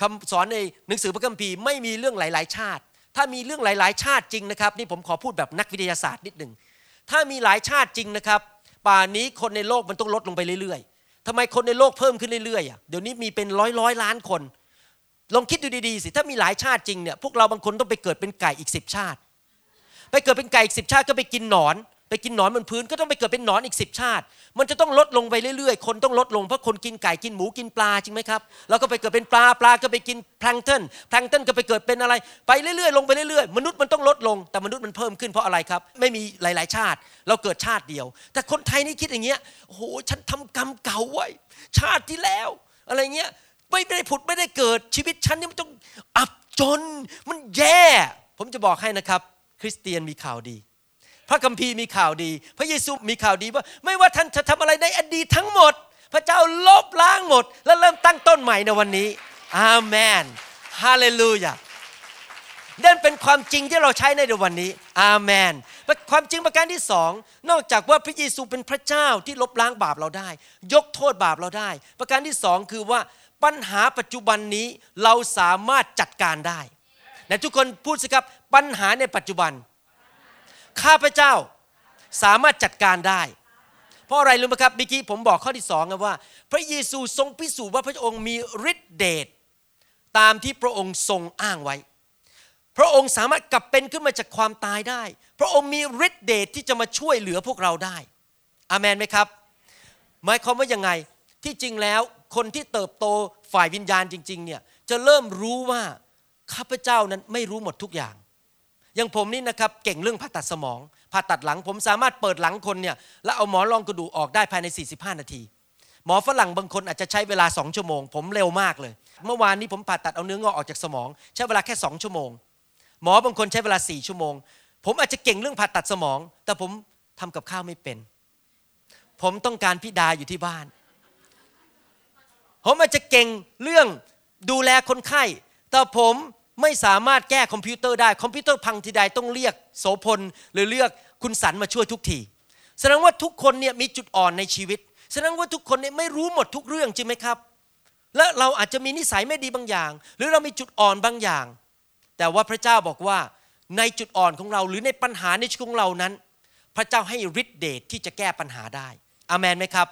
คำสอนในหนังสือพระคัมภีร์ไม่มีเรื่องหลายๆชาติถ้ามีเรื่องหลายๆชาติจริงนะครับนี่ผมขอพูดแบบนักวิทยาศาสตร์นิดนึงถ้ามีหลายชาติจริงนะครับป่านนี้คนในโลกมันต้องลดลงไปเรื่อยๆทำไมคนในโลกเพิ่มขึ้นเรื่อยๆอ่ะเดี๋ยวนี้มีเป็นร้อยๆล้านคนลองคิดดูดีๆสิถ้ามีหลายชาติจริงเนี่ยพวกเราบางคนต้องไปเกิดเป็นไก่อีกสิบชาติไปเกิดเป็นไก่อีกสิบชาติก็ไปกินหนอนไปกินหนอนบนพื้นก็ต้องไปเกิดเป็นหนอนอีกสิบชาติมันจะต้องลดลงไปเรื่อยๆคนต้องลดลงเพราะคนกินไก่กินหมูกินปลาจริงไหมครับแล้วก็ไปเกิดเป็นปลาปลาก็ไปกินแพลงก์ตันแพลงก์ตันก็ไปเกิดเป็นอะไรไปเรื่อยๆลงไปเรื่อยๆมนุษย์มันต้องลดลงแต่มนุษย์มันเพิ่มขึ้นเพราะอะไรครับไม่มีหลายๆชาติเราเกิดชาติเดียวแต่คนไทยนี่คิดอย่างเงี้ยโอ้โหฉันทำกรรมเก่าไว้ชาติที่แล้วอะไรเงี้ยไม่ได้ผุดไม่ได้เกิดชีวิตฉันนี่มันต้องอับจนมันแย่ผมจะบอกให้นะครับคริสเตียนมีข่าวดีพระคัมภีร์มีข่าวดีพระเยซูมีข่าวดีว่าไม่ว่าท่านจะทำอะไรในอดีตทั้งหมดพระเจ้าลบล้างหมดและเริ่มตั้งต้นใหม่ในวันนี้อาเมนฮาเลลูยานั่นเป็นความจริงที่เราใช้ในวันนี้อาเมนความจริงประการที่สองนอกจากว่าพระเยซูเป็นพระเจ้าที่ลบล้างบาปเราได้ยกโทษบาปเราได้ประการที่สองคือว่าปัญหาปัจจุบันนี้เราสามารถจัดการได้และทุกคนพูดสิครับปัญหาในปัจจุบันข้าพเจ้าสามารถจัดการได้เพราะอะไรรู้ไหมครับเมื่อกี้ผมบอกข้อที่สองนะว่าพระเยซูทรงพิสูจน์ว่าพระองค์มีฤทธิ์เดชตามที่พระองค์ทรงอ้างไว้พระองค์สามารถกลับเป็นขึ้นมาจากความตายได้พระองค์มีฤทธิ์เดชที่จะมาช่วยเหลือพวกเราได้อาเมนไหมครับหมายความว่ายังไงที่จริงแล้วคนที่เติบโตฝ่ายวิญญาณจริงๆเนี่ยจะเริ่มรู้ว่าข้าพเจ้านั้นไม่รู้หมดทุกอย่างอย่างผมนี่นะครับเก่งเรื่องผ่าตัดสมองผ่าตัดหลังผมสามารถเปิดหลังคนเนี่ยแล้วเอาหมอนรองกระดูกออกได้ภายในสี่สิบห้านาทีหมอฝรั่งบางคนอาจจะใช้เวลาสองชั่วโมงผมเร็วมากเลยเมื่อวานนี้ผมผ่าตัดเอาเนื้องอกออกจากสมองใช้เวลาแค่สองชั่วโมงหมอบางคนใช้เวลาสี่ชั่วโมงผมอาจจะเก่งเรื่องผ่าตัดสมองแต่ผมทำกับข้าวไม่เป็นผมต้องการพี่ดาอยู่ที่บ้านผมอาจจะเก่งเรื่องดูแลคนไข้แต่ผมไม่สามารถแก้คอมพิวเตอร์ได้คอมพิวเตอร์พังทีใดต้องเรียกโสพลหรือเรียกคุณสันมาช่วยทุกทีแสดงว่าทุกคนเนี่ยมีจุดอ่อนในชีวิตแสดงว่าทุกคนเนี่ยไม่รู้หมดทุกเรื่องจริงไหมครับและเราอาจจะมีนิสัยไม่ดีบางอย่างหรือเรามีจุดอ่อนบางอย่างแต่ว่าพระเจ้าบอกว่าในจุดอ่อนของเราหรือในปัญหาในชีวิตของเรานั้นพระเจ้าให้ฤทธิ์เดชที่จะแก้ปัญหาได้อาเมนไหมครับ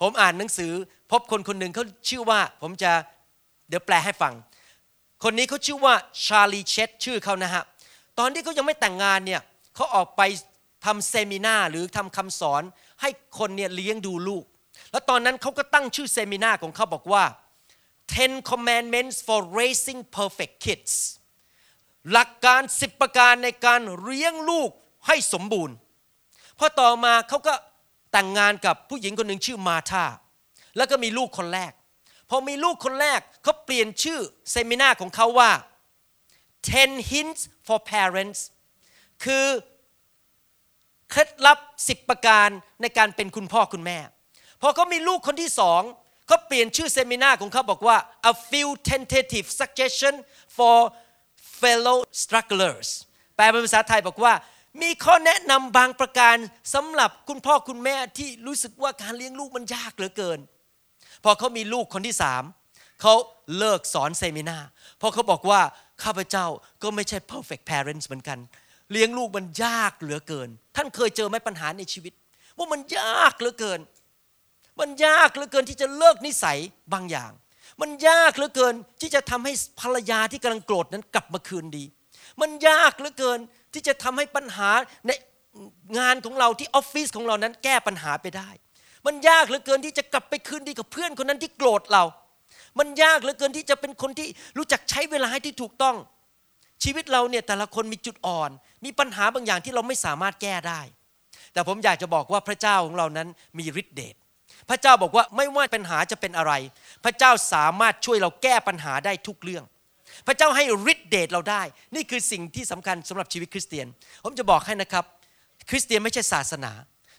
ผมอ่านหนังสือพบคนคนหนึ่งเขาชื่อว่าผมจะเดี๋ยวแปลให้ฟังคนนี้เขาชื่อว่าชาลีเชตชื่อเขานะฮะตอนที่เขายังไม่แต่งงานเนี่ยเขาออกไปทำเซมินาหรือทำคำสอนให้คนเนี่ยเลี้ยงดูลูกแล้วตอนนั้นเขาก็ตั้งชื่อเซมินาของเขาบอกว่าten commandments for raising perfect kids หลักการสิบประการในการเลี้ยงลูก ให้สมบูรณ์พอต่อมาเขาก็แต่งงานกับผู้หญิงคนหนึ่งชื่อมาธาแล้วก็มีลูกคนแรกพอมีลูกคนแรกเขาเปลี่ยนชื่อเซมินาของเขาว่าten hints for parents คือเคล็ดลับสิบประการในการเป็นคุณพ่อคุณแม่พอเขามีลูกคนที่สองเขาเปลี่ยนชื่อเซมินาของเขาบอกว่า a few tentative suggestions for fellow strugglers แปลเป็นภาษาไทยบอกว่ามีข้อแนะนำบางประการสำหรับคุณพ่อคุณแม่ที่รู้สึกว่าการเลี้ยงลูกมันยากเหลือเกินพอเขามีลูกคนที่สามเขาเลิกสอนเซมินาเพราะเขาบอกว่าข้าพเจ้าก็ไม่ใช่ perfect parents เหมือนกันเลี้ยงลูกมันยากเหลือเกินท่านเคยเจอไหมปัญหาในชีวิตว่ามันยากเหลือเกินมันยากเหลือเกินที่จะเลิกนิสัยบางอย่างมันยากเหลือเกินที่จะทำให้ภรรยาที่กำลังโกรธนั้นกลับมาคืนดีมันยากเหลือเกินที่จะทำให้ปัญหาในงานของเราที่ออฟฟิศของเรานั้นแก้ปัญหาไปได้มันยากเหลือเกินที่จะกลับไปคืนดีกับเพื่อนคนนั้นที่โกรธเรามันยากเหลือเกินที่จะเป็นคนที่รู้จักใช้เวลาให้ที่ถูกต้องชีวิตเราเนี่ยแต่ละคนมีจุดอ่อนมีปัญหาบางอย่างที่เราไม่สามารถแก้ได้แต่ผมอยากจะบอกว่าพระเจ้าของเรานั้นมีฤทธิ์เดชพระเจ้าบอกว่าไม่ว่าปัญหาจะเป็นอะไรพระเจ้าสามารถช่วยเราแก้ปัญหาได้ทุกเรื่องพระเจ้าให้ฤทธิ์เดชเราได้นี่คือสิ่งที่สำคัญสำหรับชีวิตคริสเตียนผมจะบอกให้นะครับคริสเตียนไม่ใช่ศาสนา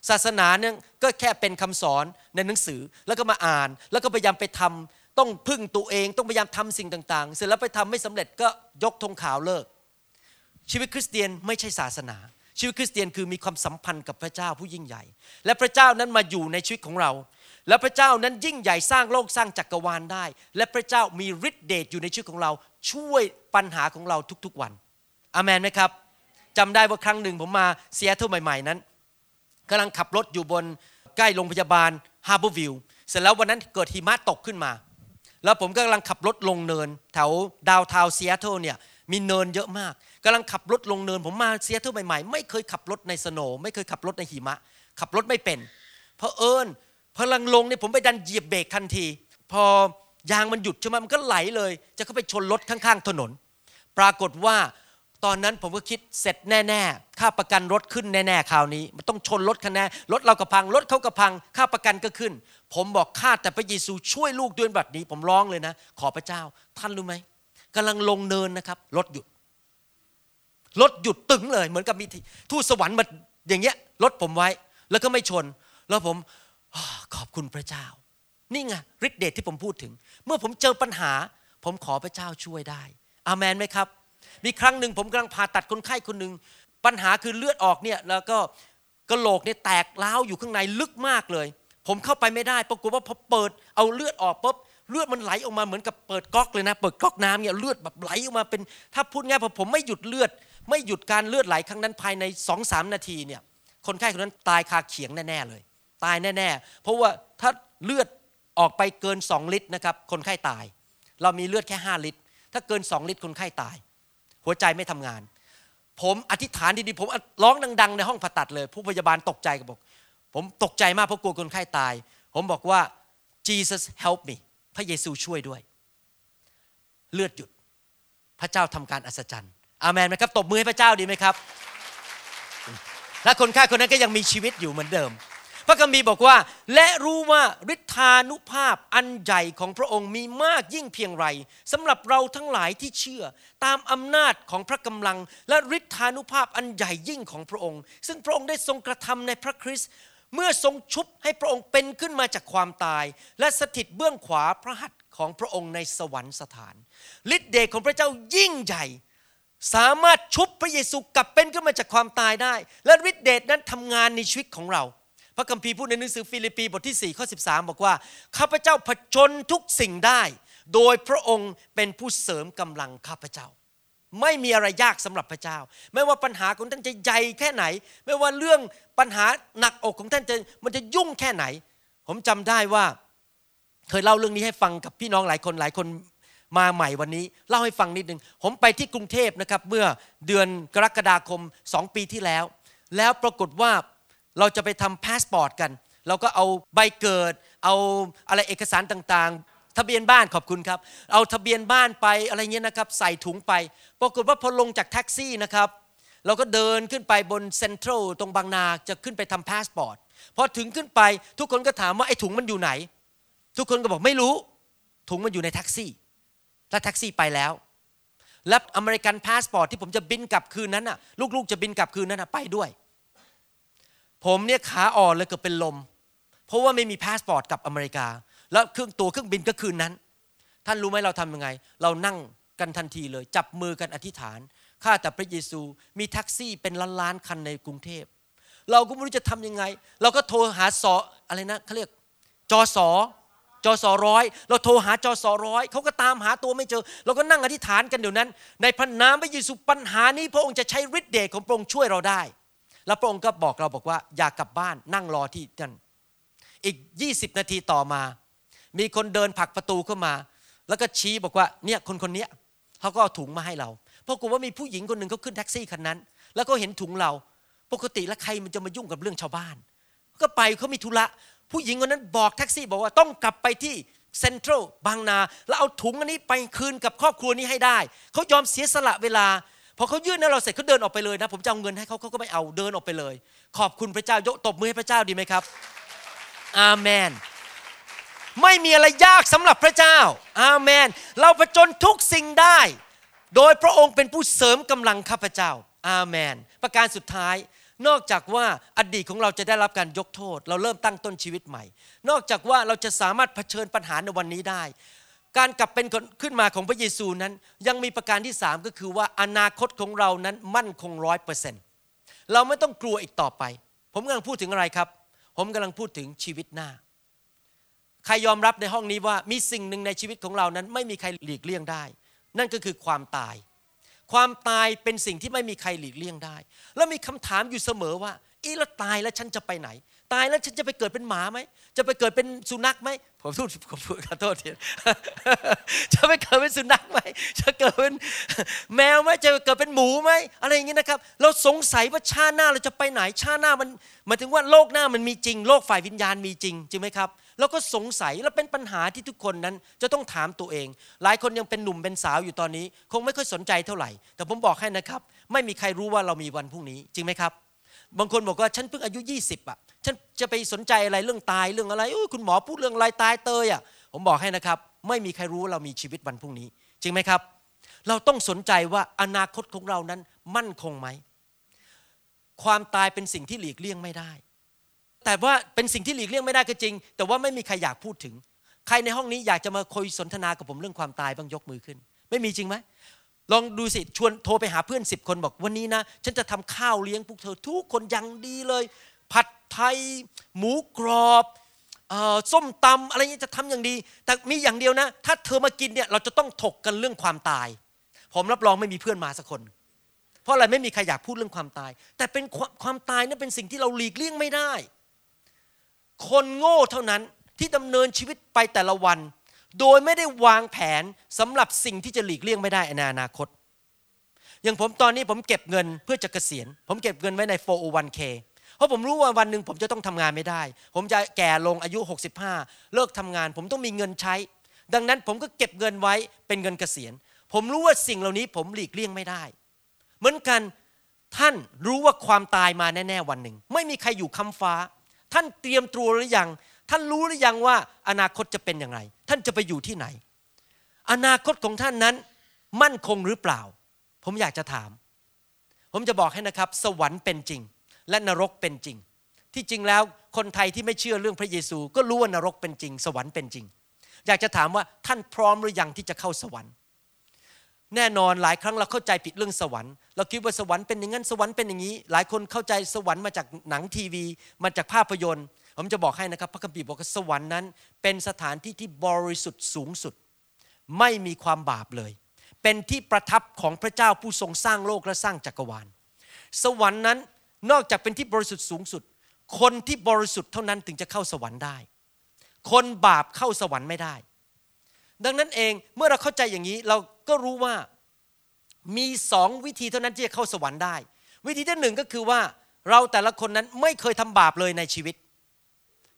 ศาสนาเนี่ยก็แค่เป็นคำสอนในหนังสือแล้วก็มาอ่านแล้วก็พยายามไปทำต้องพึ่งตัวเองต้องพยายามทำสิ่งต่างๆเสร็จแล้วไปทำไม่สำเร็จก็ยกธงขาวเลิกชีวิตคริสเตียนไม่ใช่ศาสนาชีวิตคริสเตียนคือมีความสัมพันธ์กับพระเจ้าผู้ยิ่งใหญ่และพระเจ้านั้นมาอยู่ในชีวิตของเราและพระเจ้านั้นยิ่งใหญ่สร้างโลกสร้างจักรวาลได้และพระเจ้ามีฤทธิ์เดชอยู่ในชีวิตของเราช่วยปัญหาของเราทุกๆวันอาเมนไหมครับจำได้ว่าครั้งหนึ่งผมมาเซียเทิลใหม่ๆนั้นกำลังขับรถอยู่บนใกล้โรงพยาบาลฮาร์เบอร์วิวเสร็จแล้ววันนั้นเกิดหิมะตกขึ้นมาแล้วผมก็กำลังขับรถลงเนินแถวดาวน์ทาวน์ซีแอตเทิลเนี่ยมีเนินเยอะมากกำลังขับรถลงเนินผมมาซีแอตเทิลใหม่ๆไม่เคยขับรถในสโนว์ไม่เคยขับรถในหิมะขับรถไม่เป็นเผอิญพอลังลงเนี่ยผมไปดันเหยียบเบรกทันทีพอยางมันหยุดใช่ไหมมันก็ไหลเลยจะเข้าไปชนรถข้างๆถนนปรากฏว่าตอนนั้นผมก็คิดเสร็จแน่ๆค่าประกันรถขึ้นแน่ๆคราวนี้มันต้องชนรถคันแน่รถเรากระพังรถเขากระพังค่าประกันก็ขึ้นผมบอกข้าแต่พระเยซูช่วยลูกด้วยบัดนี้ผมร้องเลยนะขอพระเจ้าท่านรู้ไหมกำลังลงเนินนะครับรถหยุดรถหยุดตึงเลยเหมือนกับมีทูตสวรรค์มาอย่างเงี้ยรถผมไว้แล้วก็ไม่ชนแล้วผมขอบคุณพระเจ้านี่ไงฤทธิ์เดชที่ผมพูดถึงเมื่อผมเจอปัญหาผมขอพระเจ้าช่วยได้อาเมนไหมครับมีครั้งหนึ่งผมกำลังผ่าตัดคนไข้คนหนึ่งปัญหาคือเลือดออกเนี่ยแล้วก็กระโหลกเนี่ยแตกร้าวอยู่ข้างในลึกมากเลยผมเข้าไปไม่ได้ปรากฏว่าพอเปิดเอาเลือดออกปุ๊บเลือดมันไหลออกมาเหมือนกับเปิดก๊อกเลยนะเปิดก๊อกน้ำเนี่ยเลือดแบบไหลออกมาเป็นถ้าพูดง่ายพอผมไม่หยุดเลือดไม่หยุดการเลือดไหลครั้งนั้นภายใน สองถึงสาม นาทีเนี่ยคนไข้คนนั้นตายคาเขียงแน่ๆเลยตายแน่ๆเพราะว่าถ้าเลือดออกไปเกินสองลิตรนะครับคนไข้ตายเรามีเลือดแค่ห้าลิตรถ้าเกินสองลิตรคนไข้ตายหัวใจไม่ทำงานผมอธิษฐานดีๆผมร้องดังๆในห้องผ่าตัดเลยผู้พยาบาลตกใจก็บอกผมตกใจมากเพราะกลัวคนไข้ตายผมบอกว่า Jesus help me พระเยซูช่วยด้วยเลือดหยุดพระเจ้าทำการอัศจรรย์อาเมนไหมครับตบมือให้พระเจ้าดีไหมครับและคนไข้คนนั้นก็ยังมีชีวิตอยู่เหมือนเดิมพระคัมภีร์บอกว่าและรู้ว่าฤทธานุภาพอันใหญ่ของพระองค์มีมากยิ่งเพียงไรสำหรับเราทั้งหลายที่เชื่อตามอำนาจของพระกำลังและฤทธานุภาพอันใหญ่ยิ่งของพระองค์ซึ่งพระองค์ได้ทรงกระทำในพระคริสต์เมื่อทรงชุบให้พระองค์เป็นขึ้นมาจากความตายและสถิตเบื้องขวาพระหัตถ์ของพระองค์ในสวรรคสถานฤทธิ์เดชของพระเจ้ายิ่งใหญ่สามารถชุบพระเยซูกลับเป็นขึ้นมาจากความตายได้และฤทธิ์เดชนั้นทำงานในชีวิตของเราพระคัมภีร์พูดในหนังสือฟิลิปปีบทที่สี่ข้อสิบสามบอกว่าข้าพเจ้าผจญทุกสิ่งได้โดยพระองค์เป็นผู้เสริมกำลังข้าพเจ้าไม่มีอะไรยากสำหรับพระเจ้าไม่ว่าปัญหาของท่านจะใหญ่แค่ไหนไม่ว่าเรื่องปัญหาหนักอกของท่านจะมันจะยุ่งแค่ไหนผมจำได้ว่าเคยเล่าเรื่องนี้ให้ฟังกับพี่น้องหลายคนหลายคนมาใหม่วันนี้เล่าให้ฟังนิดนึงผมไปที่กรุงเทพนะครับเมื่อเดือนกรกฎาคมสองปีที่แล้วแล้วปรากฏว่าเราจะไปทำพาสปอร์ตกันเราก็เอาใบเกิดเอาอะไรเอกสารต่างๆทะเบียนบ้านขอบคุณครับเอาทะเบียนบ้านไปอะไรเงี้ยนะครับใส่ถุงไปปรากฏว่าพอลงจากแท็กซี่นะครับ เราก็เดินขึ้นไปบนเซ็นทรัลตรงบางนาจะขึ้นไปทำพาสปอร์ตพอถึงขึ้นไปทุกคนก็ถามว่าไอ้ถุงมันอยู่ไหนทุกคนก็บอกไม่รู้ถุงมันอยู่ในแท็กซี่และแท็กซี่ไปแล้วและอเมริกันพาสปอร์ตที่ผมจะบินกลับคืนนั้นน่ะลูกๆจะบินกลับคืนนั้นน่ะไปด้วยผมเนี่ยขาอ่อนเลยเกือบเป็นลมเพราะว่าไม่มีพาสปอร์ตกับอเมริกาแล้วเครื่องตัวเครื่องบินก็คืนนั้นท่านรู้ไหมเราทำยังไงเรานั่งกันทันทีเลยจับมือกันอธิษฐานข้าแต่พระเยซูมีแท็กซี่เป็นล้านๆคันในกรุงเทพเราก็ไม่รู้จะทำยังไงเราก็โทรหาสออะไรนะเขาเรียกจสจสร้อยเราโทรหาจสร้อยเขาก็ตามหาตัวไม่เจอเราก็นั่งอธิษฐานกันเดี๋ยวนั้นในพระนามพระเยซูปัญหานี้พระองค์จะใช้ฤทธิ์เดชของพระองค์ช่วยเราได้แล้วพระองค์ก็บอกเราบอกว่าอย่ากลับบ้านนั่งรอที่นั่นอีกยี่สิบนาทีต่อมามีคนเดินผลักประตูเข้ามาแล้วก็ชี้บอกว่าเนี่ยคนคนนี้เขาก็เอาถุงมาให้เราเพราะกลัวว่ามีผู้หญิงคนหนึ่งเขาขึ้นแท็กซี่คันนั้นแล้วก็เห็นถุงเราปกติแล้วใครมันจะมายุ่งกับเรื่องชาวบ้านก็ไปเขามีธุระผู้หญิงคนนั้นบอกแท็กซี่บอกว่าต้องกลับไปที่เซ็นทรัลบางนาแล้วเอาถุงอันนี้ไปคืนกับครอบครัวนี้ให้ได้เขายอมเสียสละเวลาพอเขายื่นให้เราเสร็จเขาเดินออกไปเลยนะผมจะเอาเงินให้เขาเขาก็ไม่เอาเดินออกไปเลยขอบคุณพระเจ้ายกตบมือให้พระเจ้าดีไหมครับอาเมนไม่มีอะไรยากสำหรับพระเจ้าอาเมนเราประจนทุกสิ่งได้โดยพระองค์เป็นผู้เสริมกำลังข้าพเจ้าอาเมนประการสุดท้ายนอกจากว่าอดีตของเราจะได้รับการยกโทษเราเริ่มตั้งต้นชีวิตใหม่นอกจากว่าเราจะสามารถเผชิญปัญหาในวันนี้ได้การกลับเป็นขึ้นมาของพระเยซูนั้นยังมีประการที่สามก็คือว่าอนาคตของเรานั้นมั่นคง ร้อยเปอร์เซ็นต์ เราไม่ต้องกลัวอีกต่อไปผมกำลังพูดถึงอะไรครับผมกำลังพูดถึงชีวิตหน้าใครยอมรับในห้องนี้ว่ามีสิ่งหนึ่งในชีวิตของเรานั้นไม่มีใครหลีกเลี่ยงได้นั่นก็คือความตายความตายเป็นสิ่งที่ไม่มีใครหลีกเลี่ยงได้แล้วมีคำถามอยู่เสมอว่าอีแล้วตายแล้วฉันจะไปไหนตายแล้วฉันจะไปเกิดเป็นหมาไหมจะไปเกิดเป็นสุนัขไหมผมพูดผมพูดขอโทษทีจะไปเกิดเป็นสุนัขไหมจะเกิดเป็นแมวไหมจะเกิดเป็นหมูไหมอะไรอย่างนี้นะครับเราสงสัยว่าชาติหน้าเราจะไปไหนชาติหน้ามันหมายถึงว่าโลกหน้ามันมีจริงโลกฝ่ายวิญญาณมีจริงจริงไหมครับเราก็สงสัยและเป็นปัญหาที่ทุกคนนั้นจะต้องถามตัวเองหลายคนยังเป็นหนุ่มเป็นสาวอยู่ตอนนี้คงไม่ค่อยสนใจเท่าไหร่แต่ผมบอกให้นะครับไม่มีใครรู้ว่าเรามีวันพรุ่งนี้จริงไหมครับบางคนบอกว่าฉันเพิ่งอายุยี่สิบอ่ะฉันจะไปสนใจอะไรเรื่องตายเรื่องอะไรโอ้ยคุณหมอพูดเรื่องอะไรตายเตยอ่ะผมบอกให้นะครับไม่มีใครรู้ว่าเรามีชีวิตวันพรุ่งนี้จริงไหมครับเราต้องสนใจว่าอนาคตของเรานั้นมั่นคงไหมความตายเป็นสิ่งที่หลีกเลี่ยงไม่ได้แต่ว่าเป็นสิ่งที่หลีกเลี่ยงไม่ได้ก็จริงแต่ว่าไม่มีใครอยากพูดถึงใครในห้องนี้อยากจะมาคุยสนทนากับผมเรื่องความตายบ้างยกมือขึ้นไม่มีจริงไหมลองดูสิชวนโทรไปหาเพื่อนสิบคนบอกวันนี้นะฉันจะทำข้าวเลี้ยงพวกเธอทุกคนอย่างดีเลยผัดไทยหมูกรอบเอ่อส้มตำอะไรอย่างนี้จะทำอย่างดีแต่มีอย่างเดียวนะถ้าเธอมากินเนี่ยเราจะต้องถกกันเรื่องความตายผมรับรองไม่มีเพื่อนมาสักคนเพราะอะไรไม่มีใครอยากพูดเรื่องความตายแต่เป็นความความตายนั้นเป็นสิ่งที่เราหลีกเลี่ยงไม่ได้คนโง่เท่านั้นที่ดำเนินชีวิตไปแต่ละวันโดยไม่ได้วางแผนสำหรับสิ่งที่จะหลีกเลี่ยงไม่ได้ในอนาคตอย่างผมตอนนี้ผมเก็บเงินเพื่อจะเกษียณผมเก็บเงินไว้ใน โฟร์โอวันเค เพราะผมรู้ว่าวันหนึ่งผมจะต้องทำงานไม่ได้ผมจะแก่ลงอายุหกสิบห้าเลิกทำงานผมต้องมีเงินใช้ดังนั้นผมก็เก็บเงินไว้เป็นเงินเกษียณผมรู้ว่าสิ่งเหล่านี้ผมหลีกเลี่ยงไม่ได้เหมือนกันท่านรู้ว่าความตายมาแน่ๆวันหนึ่งไม่มีใครอยู่ค้ำฟ้าท่านเตรียมตัวหรือยังท่านรู้หรือยังว่าอนาคตจะเป็นอย่างไรท่านจะไปอยู่ที่ไหนอนาคตของท่านนั้นมั่นคงหรือเปล่าผมอยากจะถามผมจะบอกให้นะครับสวรรค์เป็นจริงและนรกเป็นจริงที่จริงแล้วคนไทยที่ไม่เชื่อเรื่องพระเยซูก็รู้ว่านรกเป็นจริงสวรรค์เป็นจริงอยากจะถามว่าท่านพร้อมหรือยังที่จะเข้าสวรรค์แน่นอนหลายครั้งเราเข้าใจผิดเรื่องสวรรค์เราคิดว่าสวรรค์เป็นอย่างนั้นสวรรค์เป็นอย่างนี้หลายคนเข้าใจสวรรค์มาจากหนังทีวีมาจากภาพยนตร์ผมจะบอกให้นะครับพระคัมภีร์บอกว่าสวรรค์นั้นเป็นสถานที่ที่บริสุทธิ์สูงสุดไม่มีความบาปเลยเป็นที่ประทับของพระเจ้าผู้ทรงสร้างโลกและสร้างจักรวาลสวรรค์นั้นนอกจากเป็นที่บริสุทธิ์สูงสุดคนที่บริสุทธิ์เท่านั้นถึงจะเข้าสวรรค์ได้คนบาปเข้าสวรรค์ไม่ได้ดังนั้นเองเมื่อเราเข้าใจอย่างนี้เราก็รู้ว่ามีสองวิธีเท่านั้นที่จะเข้าสวรรค์ได้วิธีที่หนึ่งก็คือว่าเราแต่ละคนนั้นไม่เคยทำบาปเลยในชีวิต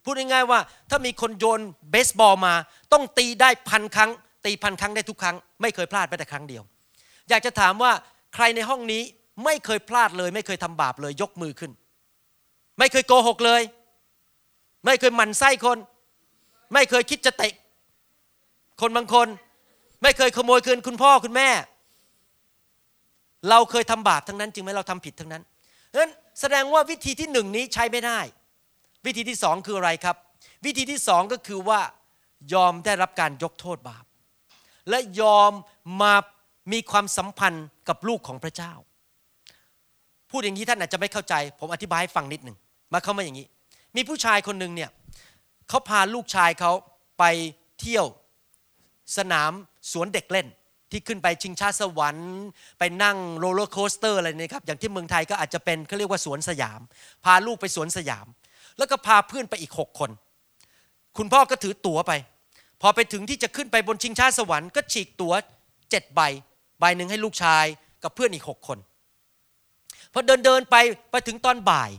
พูดง่ายๆว่าถ้ามีคนโยนเบสบอลมาต้องตีได้พันครั้งตีพันครั้งได้ทุกครั้งไม่เคยพลาดแม้แต่ครั้งเดียวอยากจะถามว่าใครในห้องนี้ ไม่เคยพลาดเลยไม่เคยทำบาปเลยยกมือขึ้นไม่เคยโกหกเลยไม่เคยหมั่นไส้คนไม่เคยคิดจะเตะคนบางคนไม่เคยขโมยเกินคุณพ่อคุณแม่เราเคยทำบาปทั้งนั้นจึงไม่เราทำผิดทั้งนั้นเพราะฉะนั้นแสดงว่าวิธีที่หนึ่งนี้ใช้ไม่ได้วิธีที่สองคืออะไรครับวิธีที่สองก็คือว่ายอมได้รับการยกโทษบาปและยอมมามีความสัมพันธ์กับลูกของพระเจ้าพูดอย่างนี้ท่านอาจจะไม่เข้าใจผมอธิบายให้ฟังนิดหนึ่งมาเข้ามาอย่างนี้มีผู้ชายคนนึงเนี่ยเขาพาลูกชายเขาไปเที่ยวสนามสวนเด็กเล่นที่ขึ้นไปชิงช้าสวรรค์ไปนั่งโรลเลอร์โคสเตอร์อะไรนี่ครับอย่างที่เมืองไทยก็อาจจะเป็นเขาเรียกว่าสวนสยามพาลูกไปสวนสยามแล้วก็พาเพื่อนไปอีกหกคนคุณพ่อก็ถือตั๋วไปพอไปถึงที่จะขึ้นไปบนชิงช้าสวรรค์ก็ฉีกตั๋วเจ็ดใบใบนึงให้ลูกชายกับเพื่อนอีกหกคนพอเดินเดินไปไปถึงตอนบ่าย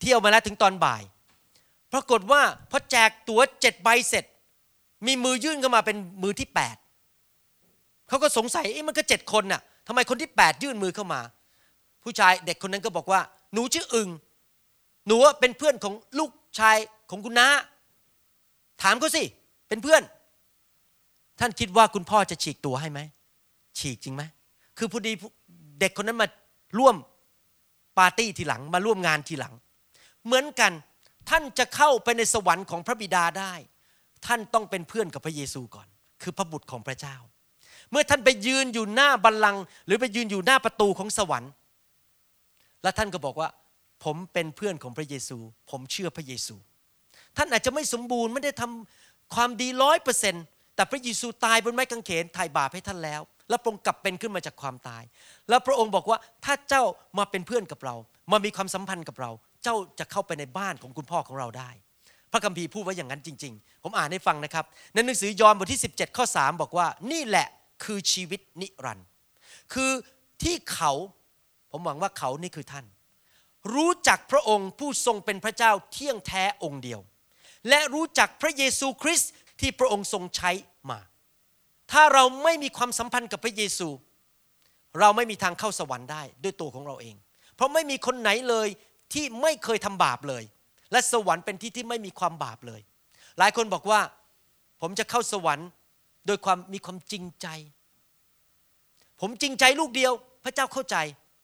เที่ยวมาแล้วถึงตอนบ่ายปรากฏว่าพอแจกตั๋วเจ็ดใบเสร็จมีมือยื่นเข้ามาเป็นมือที่แปดเขาก็สงสัยเอ๊ะมันก็เจ็ดคนน่ะทำไมคนที่แปดยื่นมือเข้ามาผู้ชายเด็กคนนั้นก็บอกว่าหนูชื่ออึ่งหนูเป็นเพื่อนของลูกชายของคุณน้าถามเขาสิเป็นเพื่อนท่านคิดว่าคุณพ่อจะฉีกตั๋วให้ไหมฉีกจริงไหมคือพอดีเด็กคนนั้นมาร่วมปาร์ตี้ทีหลังมาร่วมงานทีหลังเหมือนกันท่านจะเข้าไปในสวรรค์ของพระบิดาได้ท่านต้องเป็นเพื่อนกับพระเยซูก่อนคือพระบุตรของพระเจ้าเมื่อท่านไปยืนอยู่หน้าบัลลังก์หรือไปยืนอยู่หน้าประตูของสวรรค์และท่านก็บอกว่าผมเป็นเพื่อนของพระเยซูผมเชื่อพระเยซูท่านอาจจะไม่สมบูรณ์ไม่ได้ทำความดี ร้อยเปอร์เซ็นต์ แต่พระเยซูตายบนไม้กางเขนไถ่บาปให้ท่านแล้วและพระองค์กลับเป็นขึ้นมาจากความตายแล้วพระองค์บอกว่าถ้าเจ้ามาเป็นเพื่อนกับเรามามีความสัมพันธ์กับเราเจ้าจะเข้าไปในบ้านของคุณพ่อของเราได้พระคัมภีร์พูดไว้อย่างนั้นจริงๆผมอ่านให้ฟังนะครับในหนังสือยอห์นบทที่สิบเจ็ดข้อสามบอกว่านี่แหละคือชีวิตนิรันดร์คือที่เขาผมหวังว่าเขานี่คือท่านรู้จักพระองค์ผู้ทรงเป็นพระเจ้าเที่ยงแท้องค์เดียวและรู้จักพระเยซูคริสต์ที่พระองค์ทรงใช้มาถ้าเราไม่มีความสัมพันธ์กับพระเยซูเราไม่มีทางเข้าสวรรค์ได้ด้วยตัวของเราเองเพราะไม่มีคนไหนเลยที่ไม่เคยทำบาปเลยและสวรรค์เป็นที่ที่ไม่มีความบาปเลยหลายคนบอกว่าผมจะเข้าสวรรค์โดยความมีความจริงใจผมจริงใจลูกเดียวพระเจ้าเข้าใจ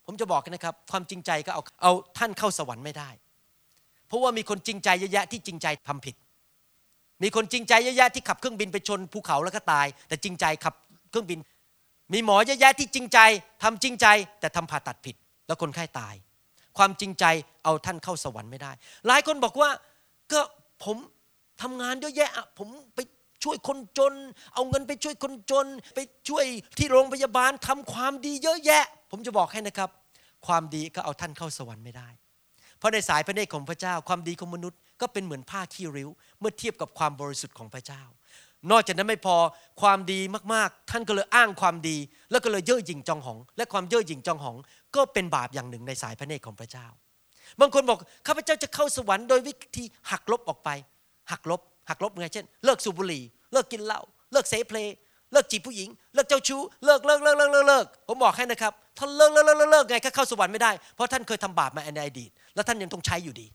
ผมจะบอกกันนะครับความจริงใจก็เอาเอาท่านเข้าสวรรค์ไม่ได้เพราะว่ามีคนจริงใจเยอะแยะที่จริงใจทำผิดมีคนจริงใจเยอะแยะที่ขับเครื่องบินไปชนภูเขาแล้วก็ตายแต่จริงใจขับเครื่องบินมีหมอเยอะแยะที่จริงใจทำจริงใจแต่ทำผ่าตัดผิดแล้วคนไข้ตายความจริงใจเอาท่านเข้าสวรรค์ไม่ได้หลายคนบอกว่าก็ผมทำงานเยอะแยะผมไปช่วยคนจนเอาเงินไปช่วยคนจนไปช่วยที่โรงพยาบาลทำความดีเยอะแยะผมจะบอกให้นะครับความดีก็เอาท่านเข้าสวรรค์ไม่ได้เพราะในสายพระเนตรของพระเจ้าความดีของมนุษย์ก็เป็นเหมือนผ้าขี้ริ้วเมื่อเทียบกับความบริสุทธิ์ของพระเจ้านอกจากนั้นไม่พอความดีมากๆท่านก็เลยอ้างความดีแล้วก็เลยเย่อหยิ่งจองหองและความเย่อหยิ่งจองหองก็เป็นบาปอย่างหนึ่งในสายพระเนตรของพระเจ้าบางคนบอกข้าพเจ้าจะเข้าสวรรค์โดยวิธีหักลบออกไปหักลบหักลบไงเช่นเลิกสูบบุหรี่เลิกกินเหล้าเลิกเสพเพลงเลิกจีบผู้หญิงเลิกเจ้าชู้เลิกเลิกเลิกเลิกเลิกเลิกผมบอกให้นะครับท่านเลิกเลิกเลิกเลิกไงก็เข้าสวรรค์ไม่ได้เพราะท่านเคยทำบาปมาในอดีตแล้วท่านยังต้องใช้อยู่ดี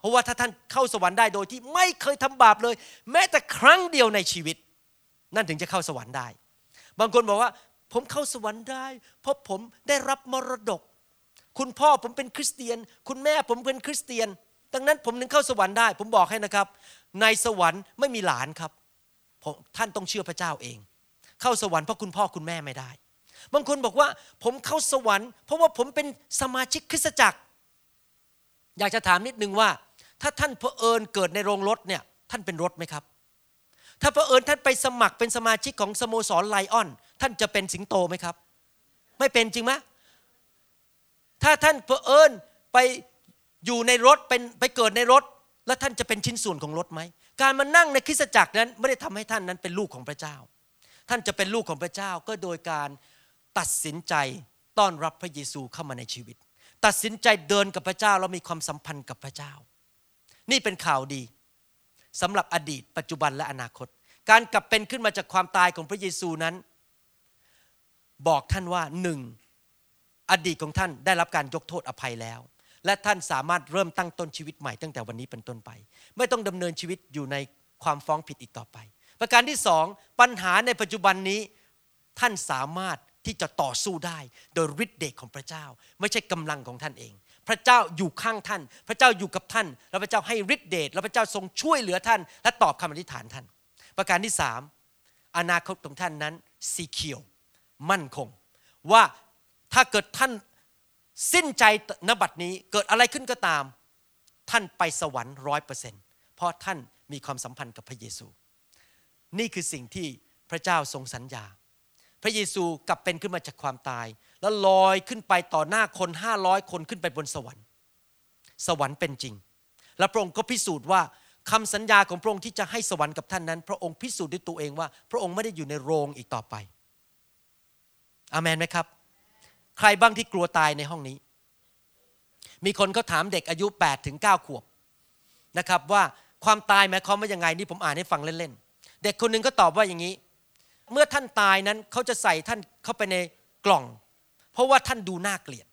เพราะว่าถ้าท่านเข้าสวรรค์ได้โดยที่ไม่เคยทำบาปเลยแม้แต่ครั้งเดียวในชีวิตนั่นถึงจะเข้าสวรรค์ได้บางคนบอกว่าผมเข้าสวรรค์ได้เพราะผมได้รับมรดกคุณพ่อผมเป็นคริสเตียนคุณแม่ผมเป็นคริสเตียนดังนั้นผมถึงเข้าสวรรค์ได้ผมบอกให้นะครับในสวรรค์ไม่มีหลานครับท่านต้องเชื่อพระเจ้าเองเข้าสวรรค์เพราะคุณพ่อคุณแม่ไม่ได้บางคนบอกว่าผมเข้าสวรรค์เพราะว่าผมเป็นสมาชิกคริสตจักรอยากจะถามนิดนึงว่าถ้าท่านเผอิญเกิดในโรงรถเนี่ยท่านเป็นรถไหมครับถ้าเผอิญท่านไปสมัครเป็นสมาชิกของสโมสรไลออนท่านจะเป็นสิงโตไหมครับไม่เป็นจริงไหมถ้าท่านเผอิญไปอยู่ในรถเป็นไปเกิดในรถแล้วท่านจะเป็นชิ้นส่วนของรถไหมการมานั่งในคริสตจักรนั้นไม่ได้ทำให้ท่านนั้นเป็นลูกของพระเจ้าท่านจะเป็นลูกของพระเจ้าก็โดยการตัดสินใจต้อนรับพระเยซูเข้ามาในชีวิตตัดสินใจเดินกับพระเจ้าแล้วมีความสัมพันธ์กับพระเจ้านี่เป็นข่าวดีสำหรับอดีตปัจจุบันและอนาคตการกลับเป็นขึ้นมาจากความตายของพระเยซูนั้นบอกท่านว่าหนึ่ง อดีตของท่านได้รับการยกโทษอภัยแล้วและท่านสามารถเริ่มตั้งต้นชีวิตใหม่ตั้งแต่วันนี้เป็นต้นไปไม่ต้องดำเนินชีวิตอยู่ในความฟ้องผิดอีกต่อไปประการที่สองปัญหาในปัจจุบันนี้ท่านสามารถที่จะต่อสู้ได้โดยฤทธิ์เดชของพระเจ้าไม่ใช่กำลังของท่านเองพระเจ้าอยู่ข้างท่านพระเจ้าอยู่กับท่านและพระเจ้าให้ฤทธิ์เดชและพระเจ้าทรงช่วยเหลือท่านและตอบคำอธิษฐานท่านประการที่สามอนาคตของท่านนั้นสีเขียวมั่นคงว่าถ้าเกิดท่านสิ้นใจณบัดนี้เกิดอะไรขึ้นก็ตามท่านไปสวรรค์ ร้อยเปอร์เซ็นต์ เพราะท่านมีความสัมพันธ์กับพระเยซูนี่คือสิ่งที่พระเจ้าทรงสัญญาพระเยซูกลับเป็นขึ้นมาจากความตายแล้วลอยขึ้นไปต่อหน้าคนห้าร้อยคนขึ้นไปบนสวรรค์สวรรค์เป็นจริงและพระองค์ก็พิสูจน์ว่าคำสัญญาของพระองค์ที่จะให้สวรรค์กับท่านนั้นพระองค์พิสูจน์ด้วยตัวเองว่าพระองค์ไม่ได้อยู่ในโรงอีกต่อไปอาเมนไหมครับใครบ้างที่กลัวตายในห้องนี้มีคนเขาถามเด็กอายุแปดถึงเก้าขวบนะครับว่าความตายหมายความว่ายังไงนี่ผมอ่านให้ฟังเล่นๆเด็กคนนึงก็ตอบว่าอย่างนี้เมื่อท่านตายนั้นเขาจะใส่ท่านเข้าไปในกล่องเพราะว่าท่านดูน่าเกลียด